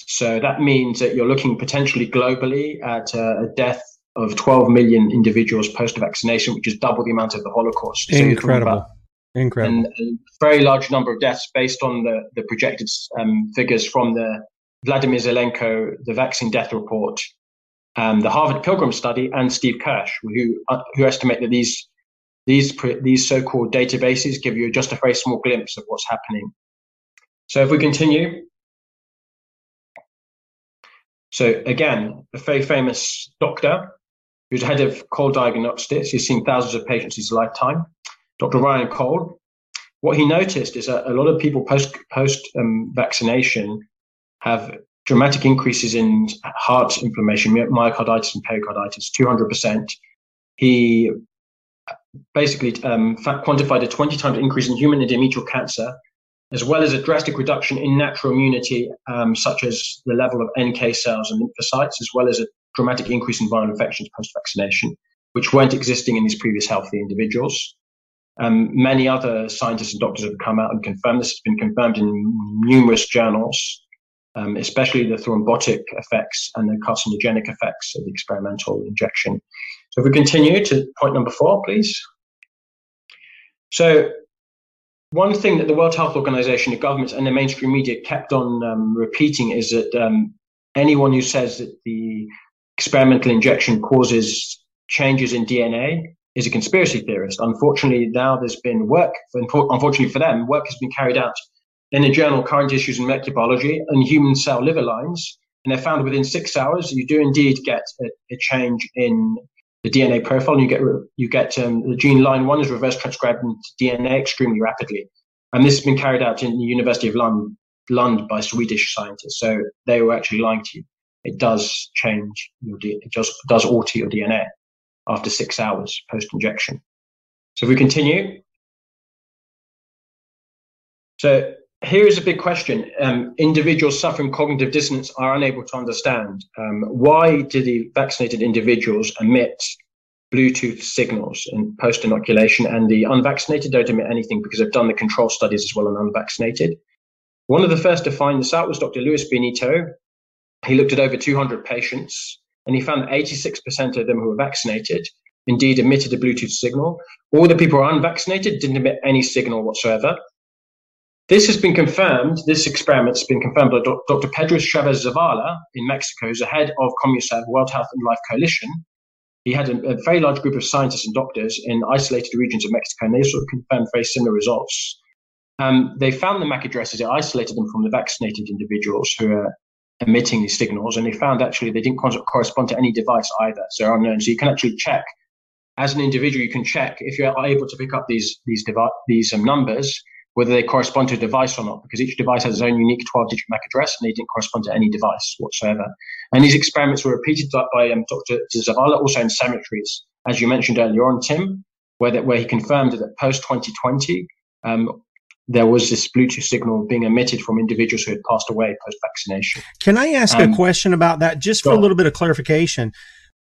So that means that you're looking potentially globally at a death of 12 million individuals post-vaccination, which is double the amount of the Holocaust. So Incredible. And a very large number of deaths based on the projected figures from the Vladimir Zelenko, the vaccine death report, the Harvard Pilgrim study, and Steve Kirsch, who estimate that these so-called databases give you just a very small glimpse of what's happening. So if we continue. So again, a very famous doctor who's head of Cole Diagnostics. He's seen thousands of patients in his lifetime, Dr. Ryan Cole. What he noticed is that a lot of people post vaccination have dramatic increases in heart inflammation, myocarditis and pericarditis, 200%. He basically quantified a 20 times increase in human endometrial cancer, as well as a drastic reduction in natural immunity, such as the level of NK cells and lymphocytes, as well as a dramatic increase in viral infections post-vaccination, which weren't existing in these previous healthy individuals. Many other scientists and doctors have come out and confirmed this. It's been confirmed in numerous journals, especially the thrombotic effects and the carcinogenic effects of the experimental injection. So if we continue to point number four, please. So one thing that the World Health Organization, the governments and the mainstream media kept on repeating is that anyone who says that the experimental injection causes changes in DNA is a conspiracy theorist. Unfortunately, now there's been work, unfortunately for them, work has been carried out in the journal Current Issues in Molecular Biology and Human Cell Liver Lines, and they're found within 6 hours, you do indeed get a change in the DNA profile, and you get the gene line 1 is reverse transcribed into DNA extremely rapidly. And this has been carried out in the University of Lund by Swedish scientists. So they were actually lying to you. It does change your DNA. It just does alter your DNA after 6 hours post-injection. So if we continue. So here is a big question. Individuals suffering cognitive dissonance are unable to understand. Why do the vaccinated individuals emit Bluetooth signals in post-inoculation, and the unvaccinated don't emit anything? Because they've done the control studies as well on unvaccinated. One of the first to find this out was Dr. Luis Benito. He looked at over 200 patients, and he found that 86% of them who were vaccinated indeed emitted a Bluetooth signal. All the people who are unvaccinated didn't emit any signal whatsoever. This has been confirmed, this experiment's been confirmed by Dr. Pedro Chavez Zavala in Mexico, who's the head of Comisal, World Health and Life Coalition, He had a very large group of scientists and doctors in isolated regions of Mexico, and they sort of confirmed very similar results. They found the MAC addresses, it isolated them from the vaccinated individuals who are emitting these signals, and they found actually they didn't correspond to any device either, so they're unknown. So you can actually check, as an individual, you can check if you're able to pick up these numbers, whether they correspond to a device or not, because each device has its own unique 12-digit MAC address, and they didn't correspond to any device whatsoever. And these experiments were repeated by Dr. Zavala, also in cemeteries, as you mentioned earlier on, Tim, where he confirmed that post-2020, there was this Bluetooth signal being emitted from individuals who had passed away post-vaccination. Can I ask a question about that, just for a little bit of clarification?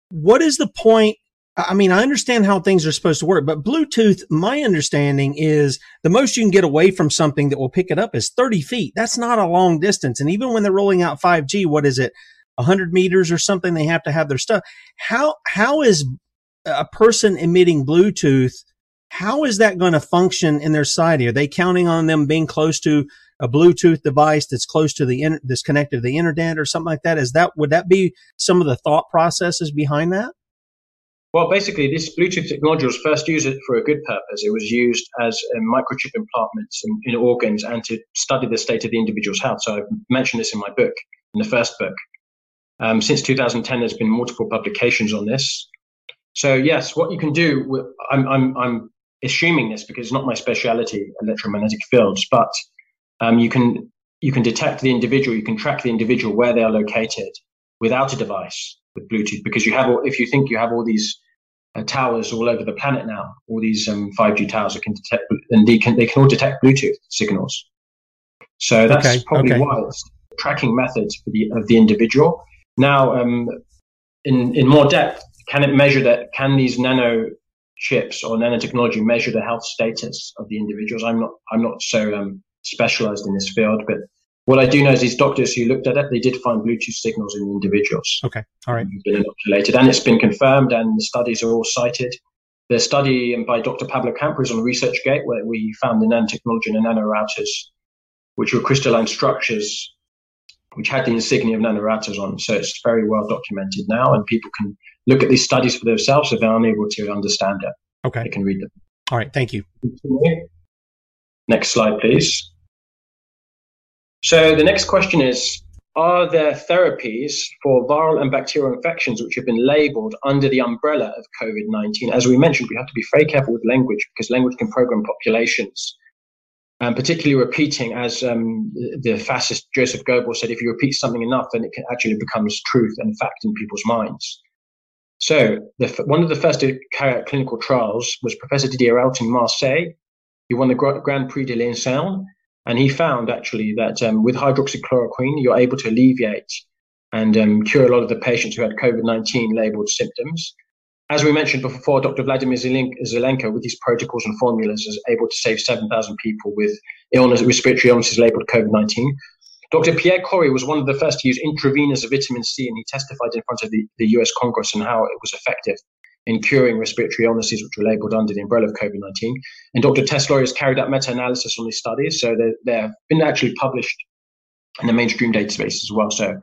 What is the point? I mean, I understand how things are supposed to work, but Bluetooth, my understanding is the most you can get away from something that will pick it up is 30 feet. That's not a long distance. And even when they're rolling out 5G, what is it, 100 meters or something, they have to have their stuff. How is a person emitting Bluetooth, how is that going to function in their society? Are they counting on them being close to a Bluetooth device that's close to that's connected to the internet or something like that? Would that be some of the thought processes behind that? Well, basically, this Bluetooth technology was first used for a good purpose. It was used as a microchip implantments in organs and to study the state of the individual's health. So I mentioned this in my book, in the first book. Since 2010, there's been multiple publications on this. So yes, what you can do, I'm assuming this because it's not my speciality, electromagnetic fields, but you can detect the individual, you can track the individual where they are located without a device with Bluetooth, because you have, if you think you have all these towers all over the planet now, all these 5G towers that can detect, and they can all detect Bluetooth signals. So that's why it's tracking methods of the individual. Now, in more depth, can it measure that? Can these nano chips or nanotechnology measure the health status of the individuals? I'm not so specialized in this field, but what I do know is these doctors who looked at it, they did find Bluetooth signals in individuals. Okay, all right. Who've been inoculated, and it's been confirmed, and the studies are all cited. The study by Dr. Pablo Campra is on ResearchGate, where we found the nanotechnology in the nanorouters, which were crystalline structures, which had the insignia of nanorouters on. So it's very well documented now, and people can look at these studies for themselves if they're unable to understand it. Okay. They can read them. All right, thank you. Next slide, please. So the next question is, are there therapies for viral and bacterial infections which have been labeled under the umbrella of COVID-19? As we mentioned, we have to be very careful with language because language can program populations, and particularly repeating, as the fascist Joseph Goebbels said, if you repeat something enough, then it actually becomes truth and fact in people's minds. So one of the first to carry out clinical trials was Professor Didier Raoult in Marseille. He won the Grand Prix de l'Inserm. And he found actually that with hydroxychloroquine, you're able to alleviate and cure a lot of the patients who had COVID-19 labeled symptoms. As we mentioned before, Dr. Vladimir Zelenko, with these protocols and formulas, is able to save 7,000 people with respiratory illnesses labeled COVID-19. Dr. Pierre Corey was one of the first to use intravenous vitamin C, and he testified in front of the US Congress on how it was effective in curing respiratory illnesses which were labelled under the umbrella of COVID-19. And Dr. Tesler has carried out meta-analysis on these studies, so they've been actually published in the mainstream database as well. So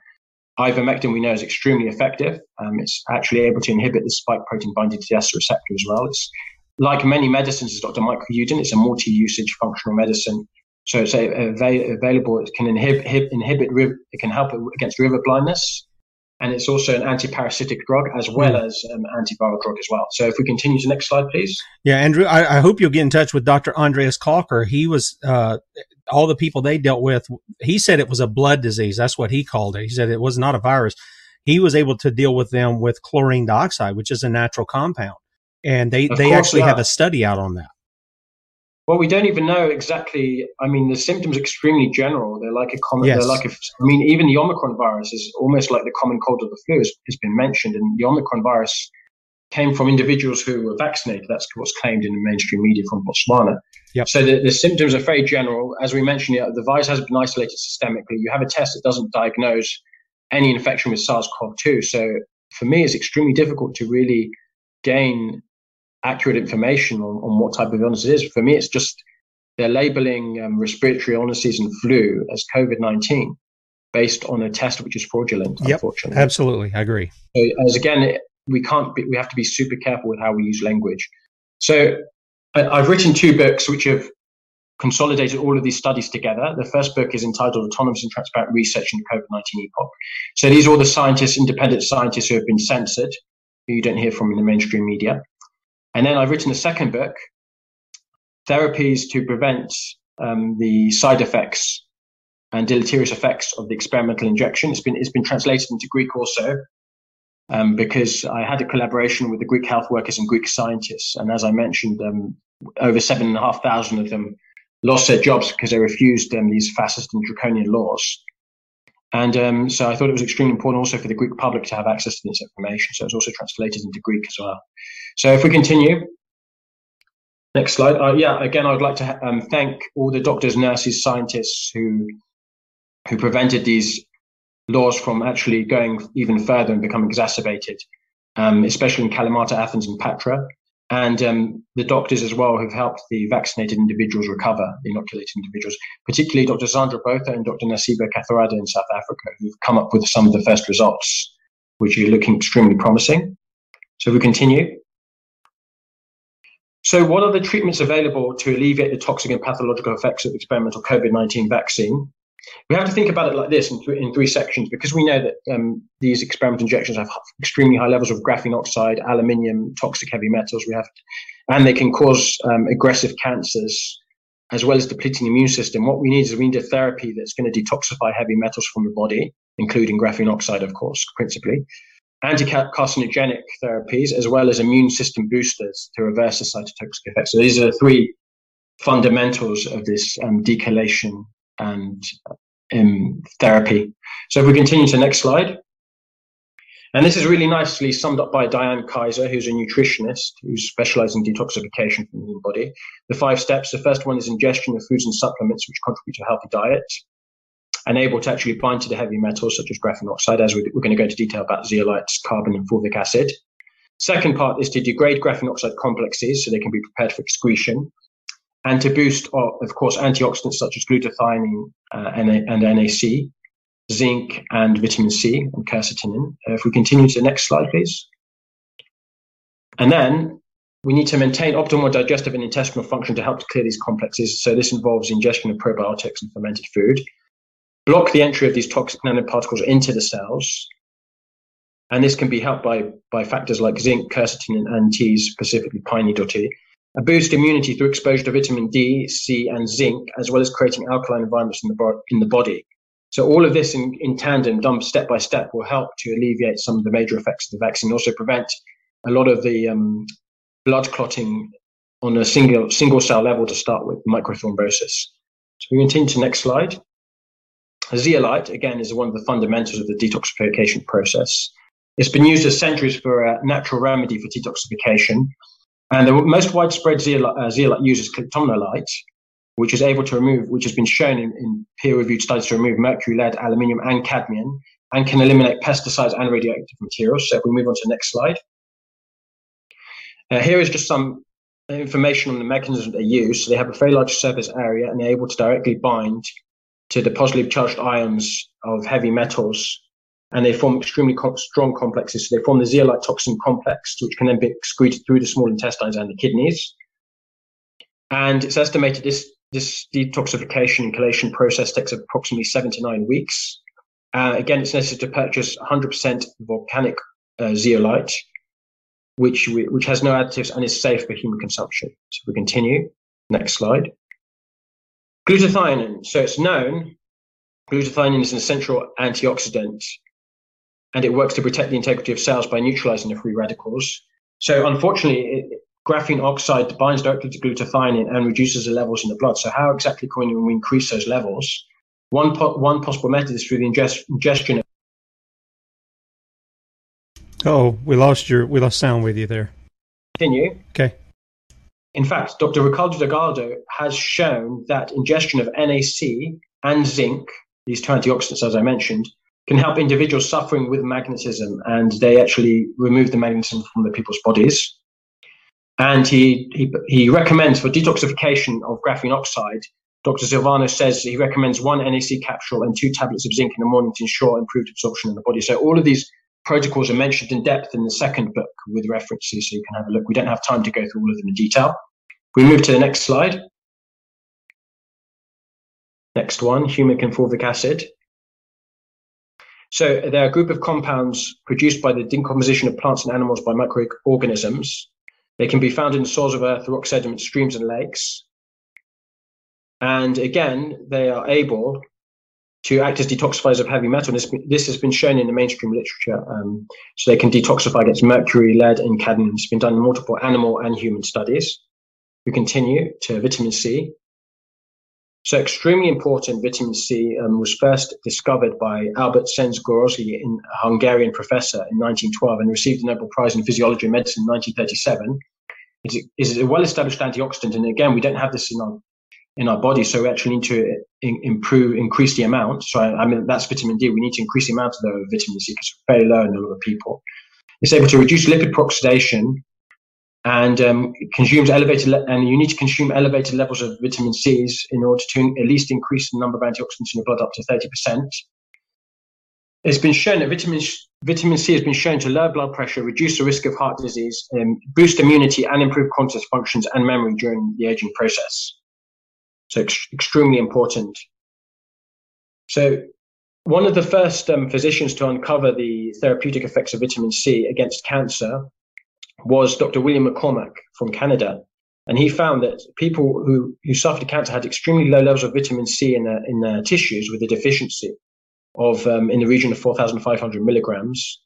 ivermectin, we know, is extremely effective. It's actually able to inhibit the spike protein binding to the ESTA receptor as well. It's, like many medicines, as Dr. Michael Yeadon, it's a multi-usage functional medicine. So it's available, it can help against river blindness, and it's also an anti-parasitic drug as well as an antiviral drug as well. So if we continue to the next slide, please. Yeah, Andrew, I hope you'll get in touch with Dr. Andreas Kalker. He was, all the people they dealt with, he said it was a blood disease. That's what he called it. He said it was not a virus. He was able to deal with them with chlorine dioxide, which is a natural compound. And they actually have a study out on that. Well, we don't even know exactly. I mean, the symptoms are extremely general. They're like a common, yes. I mean, even the Omicron virus is almost like the common cold or the flu has been mentioned. And the Omicron virus came from individuals who were vaccinated. That's what's claimed in the mainstream media from Botswana. Yep. So the symptoms are very general. As we mentioned, the virus has been isolated systemically. You have a test that doesn't diagnose any infection with SARS-CoV-2. So for me, it's extremely difficult to really gain accurate information on what type of illness it is. For me, it's just they're labeling respiratory illnesses and flu as COVID-19 based on a test which is fraudulent, unfortunately. Absolutely, I agree. So, as again, we have to be super careful with how we use language. So I've written two books which have consolidated all of these studies together. The first book is entitled Autonomous and Transparent Research in the COVID-19 Epoch. So these are all the scientists, independent scientists who have been censored, who you don't hear from in the mainstream media. And then I've written a second book, Therapies to Prevent the Side Effects and Deleterious Effects of the Experimental Injection. It's been translated into Greek also, because I had a collaboration with the Greek health workers and Greek scientists. And as I mentioned, over 7,500 of them lost their jobs because they refused these fascist and draconian laws. And so I thought it was extremely important also for the Greek public to have access to this information. So it's also translated into Greek as well. So if we continue, next slide. Again, I'd like to thank all the doctors, nurses, scientists who prevented these laws from actually going even further and becoming exacerbated, especially in Kalamata, Athens, and Patra. And the doctors as well who've helped the vaccinated individuals recover, the inoculated individuals, particularly Dr. Zandra Botha and Dr. Nasiba Kathrada in South Africa, who've come up with some of the first results, which are looking extremely promising. So we continue. So what are the treatments available to alleviate the toxic and pathological effects of the experimental COVID-19 vaccine? We have to think about it like this in three sections, because we know that these experimental injections have extremely high levels of graphene oxide, aluminium, toxic heavy metals. And they can cause aggressive cancers, as well as depleting the immune system. What we need is a therapy that's going to detoxify heavy metals from the body, including graphene oxide, of course, principally, anti-carcinogenic therapies, as well as immune system boosters to reverse the cytotoxic effects. So these are the three fundamentals of this decalation and therapy. So if we continue to the next slide. And this is really nicely summed up by Diane Kaiser, who's a nutritionist who specializes in detoxification from the human body. The five steps, the first one is ingestion of foods and supplements which contribute to a healthy diet and able to actually bind to the heavy metals such as graphene oxide, as we're going to go into detail about zeolites, carbon and fulvic acid. Second part is to degrade graphene oxide complexes so they can be prepared for excretion, and to boost, of course, antioxidants such as glutathione and NAC, zinc and vitamin C and quercetin. If we continue to the next slide, please. And then we need to maintain optimal digestive and intestinal function to help to clear these complexes. So this involves ingestion of probiotics and fermented food, block the entry of these toxic nanoparticles into the cells. And this can be helped by factors like zinc, quercetin and teas, specifically pine needle tea. Boost immunity through exposure to vitamin D, C, and zinc, as well as creating alkaline environments in the body. So all of this in tandem, done step by step, will help to alleviate some of the major effects of the vaccine, also prevent a lot of the blood clotting on a single cell level to start with, microthrombosis. So we continue to the next slide. Zeolite, again, is one of the fundamentals of the detoxification process. It's been used for centuries for a natural remedy for detoxification. And the most widespread zeolite use is clitomnolite, which is able to remove, which has been shown in peer-reviewed studies to remove mercury, lead, aluminium, and cadmium, and can eliminate pesticides and radioactive materials. So if we move on to the next slide. Here is just some information on the mechanism they use. So they have a very large surface area, and they're able to directly bind to the positively charged ions of heavy metals, and they form extremely strong complexes. So they form the zeolite toxin complex, which can then be excreted through the small intestines and the kidneys. And it's estimated this detoxification and chelation process takes approximately 7 to 9 weeks. Again, it's necessary to purchase 100% volcanic zeolite, which has no additives and is safe for human consumption. So we continue. Next slide. Glutathione. So it's known glutathione is an essential antioxidant, and it works to protect the integrity of cells by neutralizing the free radicals. So unfortunately, graphene oxide binds directly to glutathione and reduces the levels in the blood. So how exactly can we increase those levels? One possible method is through the ingestion of... Oh, we lost sound with you there. Continue. Okay. In fact, Dr. Ricardo Delgado has shown that ingestion of NAC and zinc, these two antioxidants, as I mentioned, can help individuals suffering with magnetism, and they actually remove the magnetism from the people's bodies. And he recommends for detoxification of graphene oxide, Dr. Silvano says he recommends 1 NAC capsule and 2 tablets of zinc in the morning to ensure improved absorption in the body. So all of these protocols are mentioned in depth in the second book with references, so you can have a look. We don't have time to go through all of them in detail. We move to the next slide. Next one, humic and fulvic acid. So they're a group of compounds produced by the decomposition of plants and animals by microorganisms. They can be found in the soils of earth, rock sediment, streams and lakes. And again, they are able to act as detoxifiers of heavy metal. This has been shown in the mainstream literature. So they can detoxify against mercury, lead and cadmium. It's been done in multiple animal and human studies. We continue to vitamin C. So extremely important, vitamin C was first discovered by Albert Szent-Gőrsi, a Hungarian professor, in 1912 and received the Nobel Prize in Physiology and Medicine in 1937. It is a well-established antioxidant, and again, we don't have this in our body, so we actually need to increase the amount. So I mean, that's vitamin D. We need to increase the amount of the vitamin C because it's very low in a lot of people. It's able to reduce lipid peroxidation, and you need to consume elevated levels of vitamin C's in order to at least increase the number of antioxidants in your blood up to 30%. It's been shown that vitamin C has been shown to lower blood pressure, reduce the risk of heart disease, boost immunity, and improve cognitive functions and memory during the aging process. So extremely important. So one of the first physicians to uncover the therapeutic effects of vitamin C against cancer was Dr. William McCormack from Canada, and he found that people who suffered cancer had extremely low levels of vitamin C in their tissues, with a deficiency of in the region of 4,500 milligrams.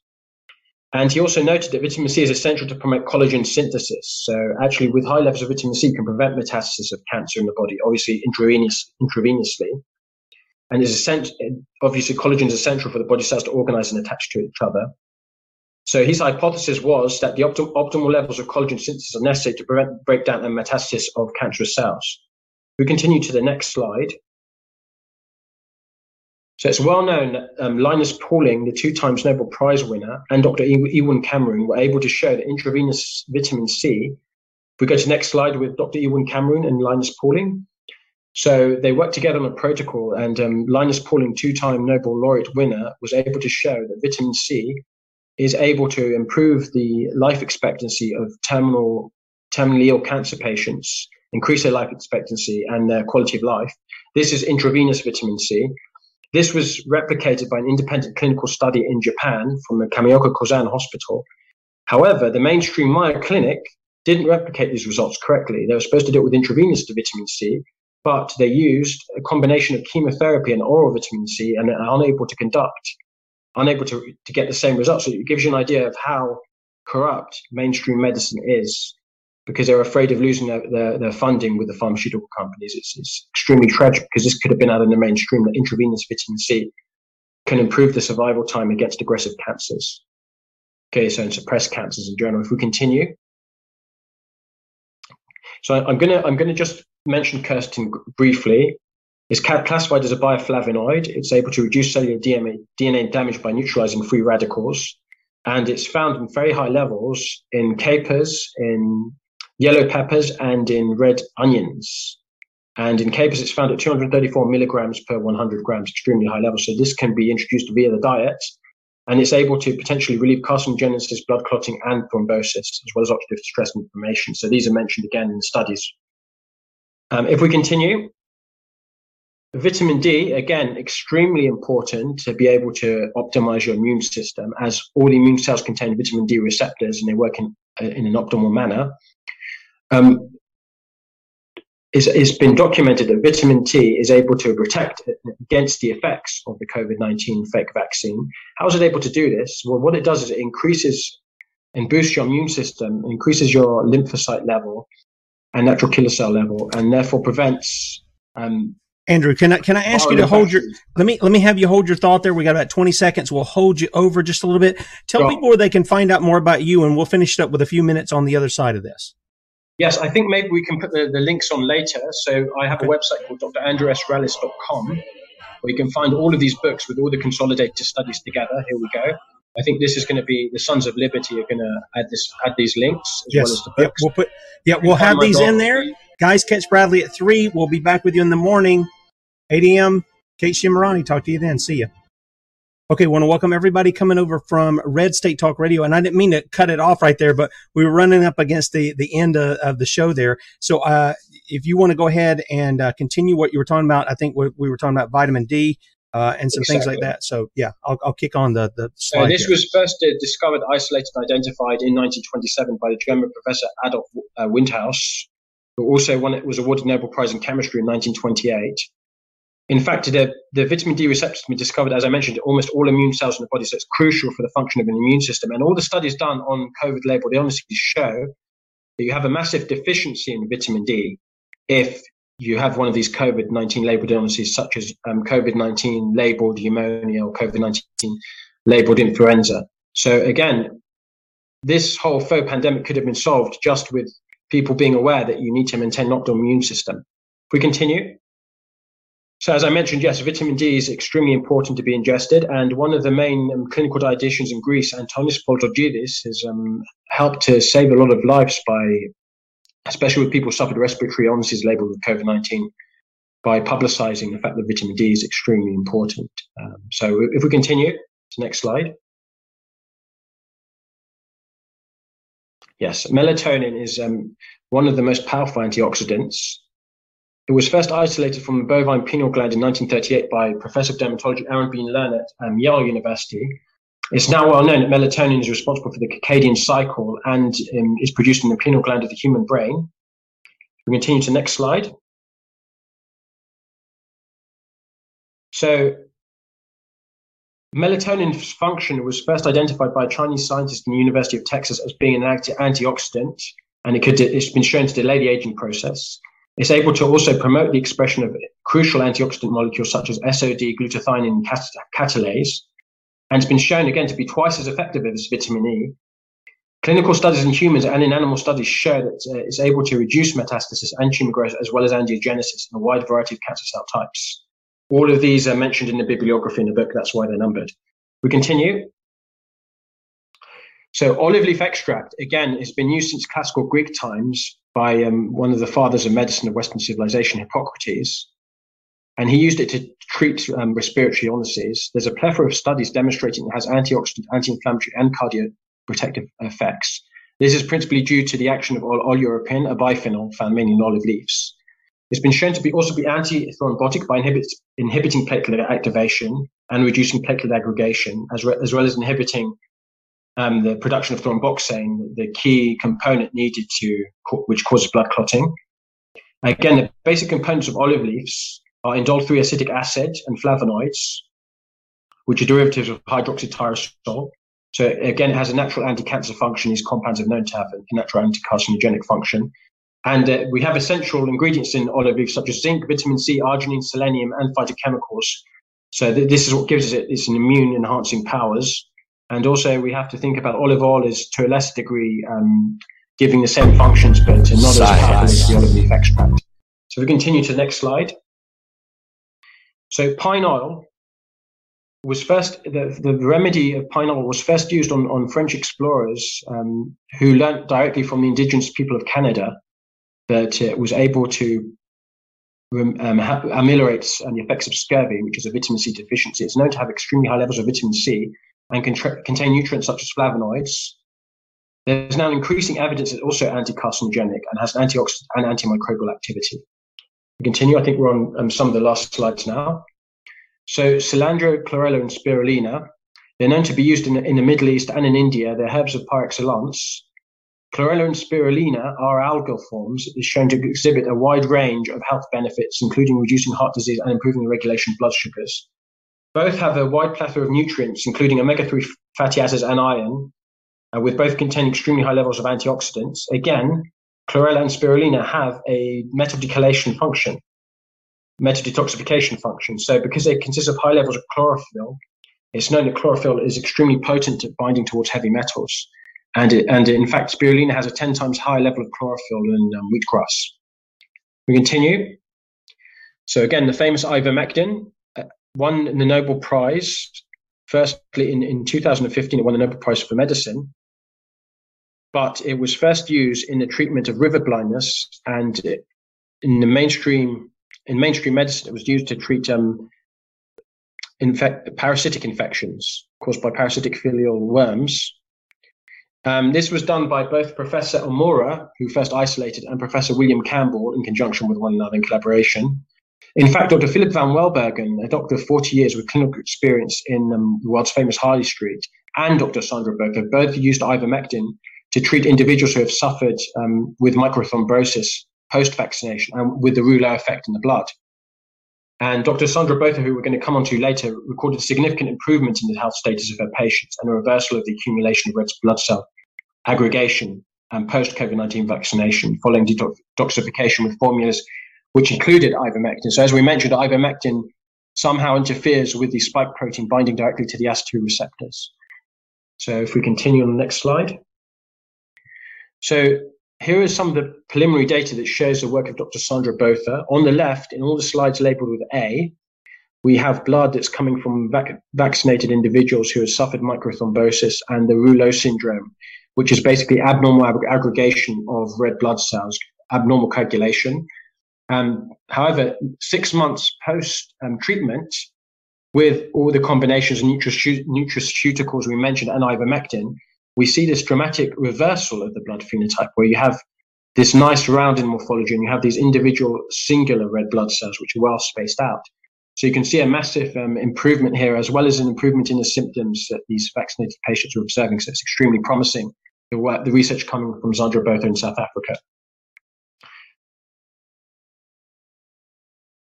And he also noted that vitamin C is essential to promote collagen synthesis. So actually, with high levels of vitamin C, you can prevent metastasis of cancer in the body, obviously intravenously. And is essential. Obviously, collagen is essential for the body cells to organize and attach to each other. So his hypothesis was that the optimal levels of collagen synthesis are necessary to prevent breakdown and metastasis of cancerous cells. We continue to the next slide. So it's well known that Linus Pauling, the 2-time Nobel Prize winner, and Dr. Ewan Cameron were able to show that intravenous vitamin C. We go to the next slide with Dr. Ewan Cameron and Linus Pauling. So they worked together on a protocol, and Linus Pauling, 2-time Nobel laureate winner, was able to show that vitamin C is able to improve the life expectancy of terminally ill cancer patients, increase their life expectancy and their quality of life. This is intravenous vitamin C. This was replicated by an independent clinical study in Japan from the Kamioka Kosan Hospital. However, the mainstream Mayo Clinic didn't replicate these results correctly. They were supposed to do it with intravenous vitamin C, but they used a combination of chemotherapy and oral vitamin C and are unable to get the same results. So it gives you an idea of how corrupt mainstream medicine is, because they're afraid of losing their funding with the pharmaceutical companies. It's extremely tragic, because this could have been out in the mainstream, that intravenous vitamin C can improve the survival time against aggressive cancers. Okay, so in suppressed cancers in general. If we continue. So I'm gonna just mention quercetin briefly. It's classified as a bioflavonoid. It's able to reduce cellular DNA damage by neutralizing free radicals. And it's found in very high levels in capers, in yellow peppers, and in red onions. And in capers, it's found at 234 milligrams per 100 grams, extremely high levels. So this can be introduced via the diet. And it's able to potentially relieve carcinogenesis, blood clotting, and thrombosis, as well as oxidative stress and inflammation. So these are mentioned again in studies. If we continue. Vitamin D, again, extremely important to be able to optimize your immune system, as all the immune cells contain vitamin D receptors and they work in an optimal manner. It's been documented that vitamin D is able to protect against the effects of the COVID-19 fake vaccine. How is it able to do this? Well, what it does is it increases and boosts your immune system, increases your lymphocyte level and natural killer cell level, and therefore prevents... Andrew, can I ask you to hold your let me have you hold your thought there. We got about 20 seconds. We'll hold you over just a little bit. Tell people where they can find out more about you, and we'll finish it up with a few minutes on the other side of this. Yes, I think maybe we can put the links on later. So I have a website called drandrewsrallis.com, where you can find all of these books with all the consolidated studies together. Here we go. I think this is going to be the Sons of Liberty are going to add these links as well as the books. We'll have these in there. Guys, catch Bradley at 3. We'll be back with you in the morning, 8 a.m. Kate Shemirani. Talk to you then. See ya. Okay, want to welcome everybody coming over from Red State Talk Radio. And I didn't mean to cut it off right there, but we were running up against the end of the show there. So if you want to go ahead and continue what you were talking about, I think we were talking about vitamin D and some things like that. So yeah, I'll kick on the slide. This was first discovered, isolated, identified in 1927 by the German professor Adolf Windhaus, who also was awarded Nobel Prize in Chemistry in 1928. In fact, the vitamin D receptors have been discovered, as I mentioned, almost all immune cells in the body, so it's crucial for the function of an immune system. And all the studies done on COVID-labeled illnesses show that you have a massive deficiency in vitamin D if you have one of these COVID-19 labeled illnesses, such as COVID-19 labeled pneumonia or COVID-19 labeled influenza. So again, this whole faux pandemic could have been solved just with people being aware that you need to maintain an optimal immune system. If we continue. So as I mentioned, yes, vitamin D is extremely important to be ingested. And one of the main clinical dietitians in Greece, Antonis Poltogidis, has helped to save a lot of lives by, especially with people who suffered respiratory illnesses labeled with COVID-19, by publicizing the fact that vitamin D is extremely important. So if we continue to the next slide. Yes, melatonin is one of the most powerful antioxidants. It was first isolated from the bovine pineal gland in 1938 by Professor of Dermatology Aaron Bean Lerner at Yale University. It's now well known that melatonin is responsible for the circadian cycle and is produced in the pineal gland of the human brain. We continue to the next slide. So, melatonin's function was first identified by a Chinese scientist in the University of Texas as being an antioxidant, and it's been shown to delay the aging process. It's able to also promote the expression of crucial antioxidant molecules such as SOD, glutathione, and catalase. And it's been shown, again, to be twice as effective as vitamin E. Clinical studies in humans and in animal studies show that it's able to reduce metastasis and tumor growth, as well as angiogenesis in a wide variety of cancer cell types. All of these are mentioned in the bibliography in the book. That's why they're numbered. We continue. So olive leaf extract, again, has been used since classical Greek times by one of the fathers of medicine of Western civilization, Hippocrates. And he used it to treat respiratory illnesses. There's a plethora of studies demonstrating it has antioxidant, anti-inflammatory, and cardioprotective effects. This is principally due to the action of oleuropein, a biphenyl found mainly in olive leaves. It's been shown to be also be anti-thrombotic by inhibiting platelet activation and reducing platelet aggregation, as well as inhibiting the production of thromboxane, the key component needed which causes blood clotting. Again, the basic components of olive leaves are indole-3 acetic acid and flavonoids, which are derivatives of hydroxytyrosol. So again, it has a natural anti-cancer function. These compounds are known to have a natural anti-carcinogenic function. And we have essential ingredients in olive leaves such as zinc, vitamin C, arginine, selenium, and phytochemicals. So this is what gives it its immune-enhancing powers. And also, we have to think about olive oil is, to a lesser degree, giving the same functions, but not as powerful as the olive leaf extract. So we continue to the next slide. So pine oil was first, the remedy of pine oil was first used on French explorers who learned directly from the indigenous people of Canada that it was able to ameliorate the effects of scurvy, which is a vitamin C deficiency. It's known to have extremely high levels of vitamin C, and can contain nutrients such as flavonoids. There's now increasing evidence it's also anti-carcinogenic and has antioxidant and antimicrobial activity. We continue. I think we're on some of the last slides now. So cilantro, chlorella, and spirulina, they're known to be used in the Middle East and in India. They're herbs of par excellence. Chlorella and spirulina are algal forms that are shown to exhibit a wide range of health benefits, including reducing heart disease and improving the regulation of blood sugars. Both have a wide plethora of nutrients, including omega-3 fatty acids and iron, with both containing extremely high levels of antioxidants. Again, chlorella and spirulina have a metal-decalation function, metal-detoxification function. So because they consist of high levels of chlorophyll, it's known that chlorophyll is extremely potent at binding towards heavy metals. And in fact, spirulina has a 10 times higher level of chlorophyll than wheatgrass. We continue. So again, the famous ivermectin won the Nobel Prize, firstly in 2015, it won the Nobel Prize for Medicine, but it was first used in the treatment of river blindness, and in mainstream medicine, it was used to treat parasitic infections caused by parasitic filial worms. This was done by both Professor Omura, who first isolated, and Professor William Campbell in conjunction with one another in collaboration. In fact, Dr. Philip van Welbergen, a doctor of 40 years with clinical experience in the world's famous Harley Street, and Dr. Zandra Botha both used ivermectin to treat individuals who have suffered with microthrombosis post-vaccination and with the Rouleau effect in the blood. And Dr. Zandra Botha, who we're going to come on to later, recorded significant improvements in the health status of her patients and a reversal of the accumulation of red blood cell aggregation and post-COVID-19 vaccination following detoxification with formulas which included ivermectin. So as we mentioned, ivermectin somehow interferes with the spike protein binding directly to the ACE2 receptors. So if we continue on the next slide. So here is some of the preliminary data that shows the work of Dr. Zandra Botha. On the left, in all the slides labeled with A, we have blood that's coming from vaccinated individuals who have suffered microthrombosis and the Rouleau syndrome, which is basically abnormal aggregation of red blood cells, abnormal coagulation. However, 6 months post-treatment, with all the combinations of nutraceuticals we mentioned and ivermectin, we see this dramatic reversal of the blood phenotype where you have this nice round in morphology and you have these individual singular red blood cells which are well spaced out. So you can see a massive improvement here, as well as an improvement in the symptoms that these vaccinated patients are observing. So it's extremely promising, the research coming from Zandra Botha in South Africa.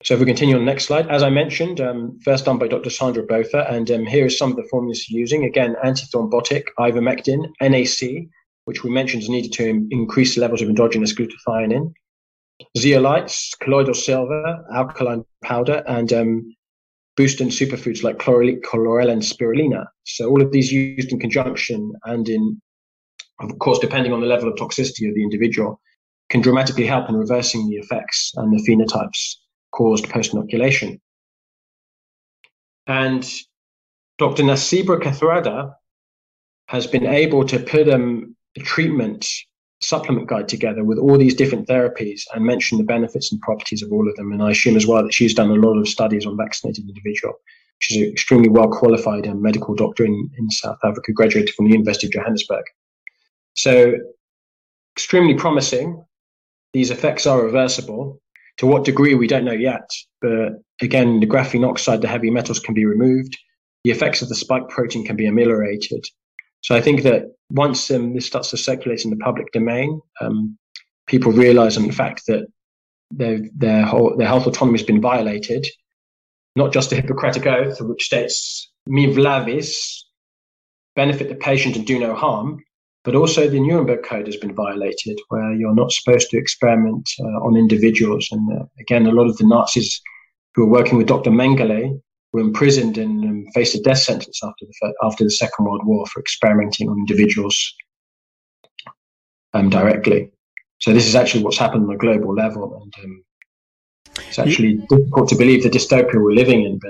So if we continue on the next slide, as I mentioned, first done by Dr. Zandra Botha, and here is some of the formulas using, again, antithrombotic, ivermectin, NAC, which we mentioned is needed to increase levels of endogenous glutathione, zeolites, colloidal silver, alkaline powder, and boost in superfoods like chlorella and spirulina. So all of these used in conjunction and in, of course, depending on the level of toxicity of the individual, can dramatically help in reversing the effects and the phenotypes caused post-inoculation. And Dr. Nasiba Kathrada has been able to put a treatment supplement guide together with all these different therapies and mention the benefits and properties of all of them. And I assume as well that she's done a lot of studies on vaccinated individuals. She's an extremely well-qualified medical doctor in South Africa, graduated from the University of Johannesburg. So extremely promising. These effects are reversible. To what degree, we don't know yet, but again, the graphene oxide, the heavy metals can be removed. The effects of the spike protein can be ameliorated. So I think that once this starts to circulate in the public domain, people realize, in fact, that their health autonomy has been violated, not just the Hippocratic Oath, which states, "Mi Vlavis," benefit the patient and do no harm, but also the Nuremberg Code has been violated, where you're not supposed to experiment on individuals. And again, a lot of the Nazis who were working with Dr. Mengele were imprisoned and faced a death sentence after the Second World War for experimenting on individuals directly. So this is actually what's happened on a global level. And it's actually difficult to believe the dystopia we're living in.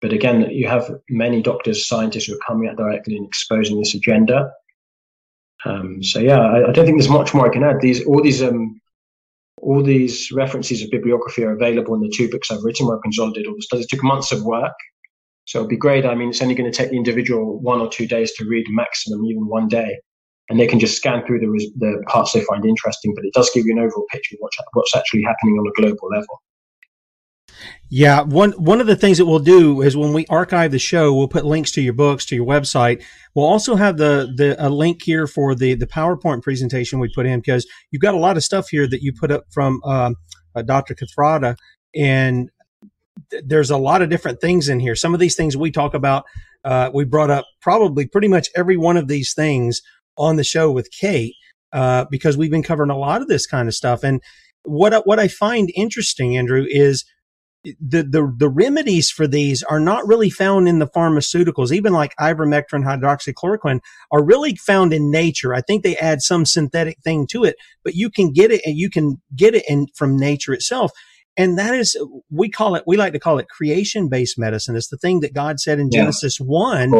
But again, you have many doctors, scientists who are coming out directly and exposing this agenda. So yeah, I don't think there's much more I can add. All these references of bibliography are available in the 2 books I've written, where I've consolidated all the studies. It took months of work, so it'll be great. I mean, it's only going to take the individual 1 or 2 days to read, maximum, even 1 day, and they can just scan through the parts they find interesting. But it does give you an overall picture of what's actually happening on a global level. Yeah, one of the things that we'll do is when we archive the show, we'll put links to your books, to your website. We'll also have a link here for the PowerPoint presentation we put in, because you've got a lot of stuff here that you put up from Dr. Kathrada, and there's a lot of different things in here. Some of these things we talk about, we brought up probably pretty much every one of these things on the show with Kate, because we've been covering a lot of this kind of stuff. And what I find interesting, Andrew, is the remedies for these are not really found in the pharmaceuticals. Even like ivermectin, hydroxychloroquine are really found in nature. I think they add some synthetic thing to it, but you can get it from nature itself. And that is, we like to call it creation-based medicine. It's the thing that God said in Genesis 1.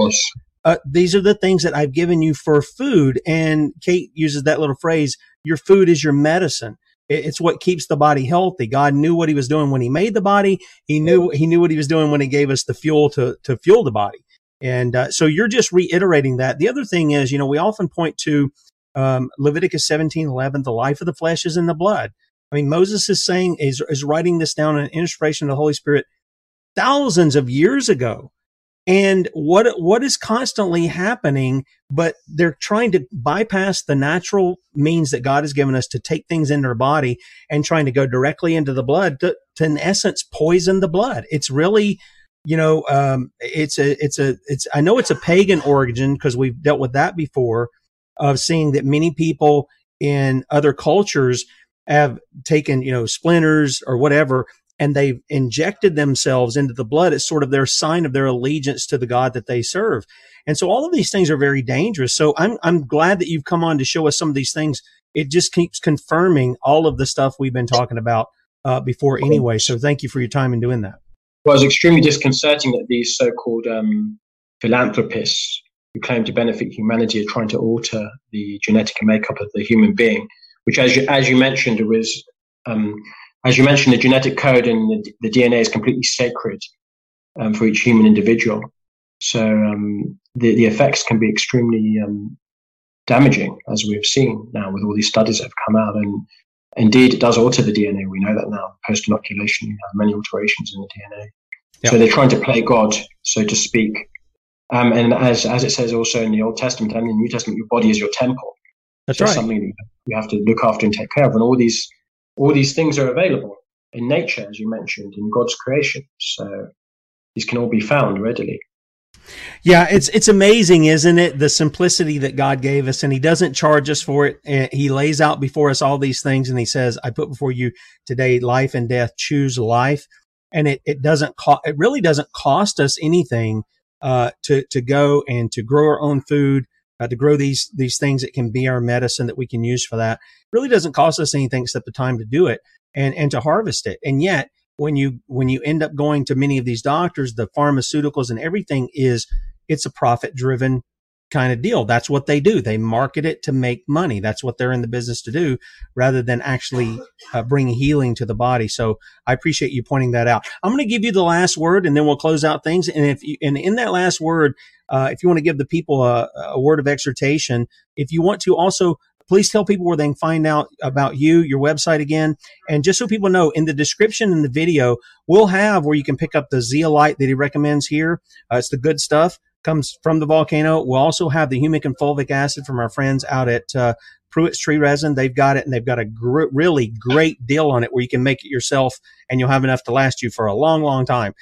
These are the things that I've given you for food. And Kate uses that little phrase, your food is your medicine. It's what keeps the body healthy. God knew what he was doing when he made the body. He knew what he was doing when he gave us the fuel to fuel the body. And so you're just reiterating that. The other thing is, you know, we often point to Leviticus 17:11, the life of the flesh is in the blood. I mean, Moses is saying, is writing this down in inspiration of the Holy Spirit thousands of years ago. And what is constantly happening, but they're trying to bypass the natural means that God has given us to take things into our body and trying to go directly into the blood to in essence, poison the blood. It's really, you know, I know it's a pagan origin because we've dealt with that before, of seeing that many people in other cultures have taken, you know, splinters or whatever, and they've injected themselves into the blood. It's sort of their sign of their allegiance to the God that they serve. And so all of these things are very dangerous. So I'm glad that you've come on to show us some of these things. It just keeps confirming all of the stuff we've been talking about before anyway. So thank you for your time in doing that. Well, it's extremely disconcerting that these so-called philanthropists who claim to benefit humanity are trying to alter the genetic makeup of the human being, which, as you mentioned, the genetic code and the DNA is completely sacred for each human individual. So the effects can be extremely damaging, as we've seen now with all these studies that have come out. And indeed, it does alter the DNA. We know that now. Post-inoculation, you have many alterations in the DNA. Yep. So they're trying to play God, so to speak. And as it says also in the Old Testament and the New Testament, your body is your temple. That's right. Something that you have to look after and take care of. And all these things are available in nature, as you mentioned, in God's creation. So these can all be found readily. Yeah, it's amazing, isn't it? The simplicity that God gave us, and he doesn't charge us for it. And he lays out before us all these things, and he says, I put before you today life and death, choose life. And it really doesn't cost us anything to go and to grow our own food, to grow these things that can be our medicine that we can use for that. It really doesn't cost us anything except the time to do it and to harvest it. And yet, when you end up going to many of these doctors, the pharmaceuticals and everything it's a profit-driven kind of deal. That's what they do. They market it to make money. That's what they're in the business to do, rather than actually bring healing to the body. So I appreciate you pointing that out. I'm going to give you the last word, and then we'll close out things. And in that last word, if you want to give the people a word of exhortation, if you want to also, please tell people where they can find out about you, your website again. And just so people know, in the description in the video, we'll have where you can pick up the zeolite that he recommends here. It's the good stuff. Comes from the volcano. We'll also have the humic and fulvic acid from our friends out at Pruitt's Tree Resin. They've got it, and they've got a really great deal on it where you can make it yourself, and you'll have enough to last you for a long, long time,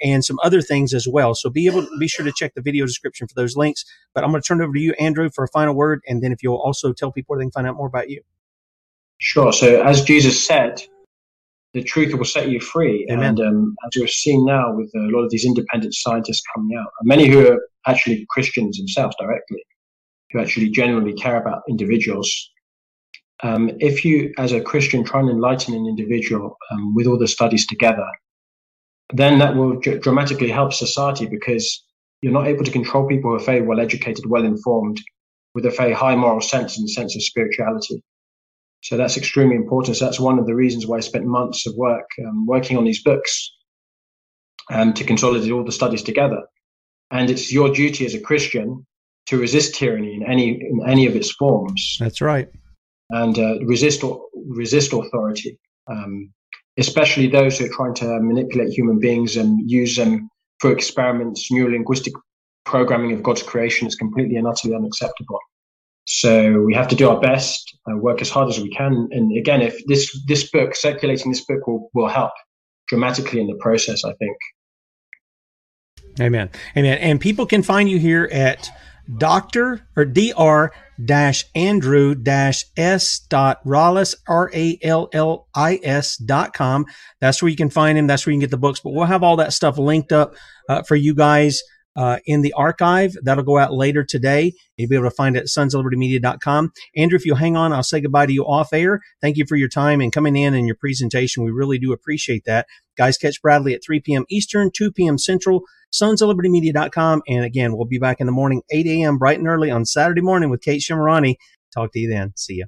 and some other things as well. So be sure to check the video description for those links. But I'm going to turn it over to you, Andrew, for a final word, and then if you'll also tell people where they can find out more about you. Sure. So as Jesus said, the truth will set you free. Amen. And as you're seeing now with a lot of these independent scientists coming out, and many who are actually Christians themselves directly, who actually genuinely care about individuals, if you, as a Christian, try and enlighten an individual with all the studies together, then that will dramatically help society, because you're not able to control people who are very well-educated, well-informed, with a very high moral sense and sense of spirituality. So that's extremely important. So that's one of the reasons why I spent months of work working on these books to consolidate all the studies together. And it's your duty as a Christian to resist tyranny in any of its forms. That's right. And resist authority, especially those who are trying to manipulate human beings and use them for experiments. Neurolinguistic programming of God's creation is completely and utterly unacceptable. So we have to do our best, work as hard as we can. And again, if this book, circulating this book will help dramatically in the process, I think. Amen. Amen. And people can find you here at dr.andrew-s.rallis.com. That's where you can find him. That's where you can get the books. But we'll have all that stuff linked up for you guys. In the archive. That'll go out later today. You'll be able to find it at sonsoflibertymedia.com. Andrew, if you'll hang on, I'll say goodbye to you off air. Thank you for your time and coming in and your presentation. We really do appreciate that. Guys, catch Bradley at 3 p.m. Eastern, 2 p.m. Central, sonsoflibertymedia.com. And again, we'll be back in the morning, 8 a.m. bright and early on Saturday morning with Kate Shemirani. Talk to you then. See ya.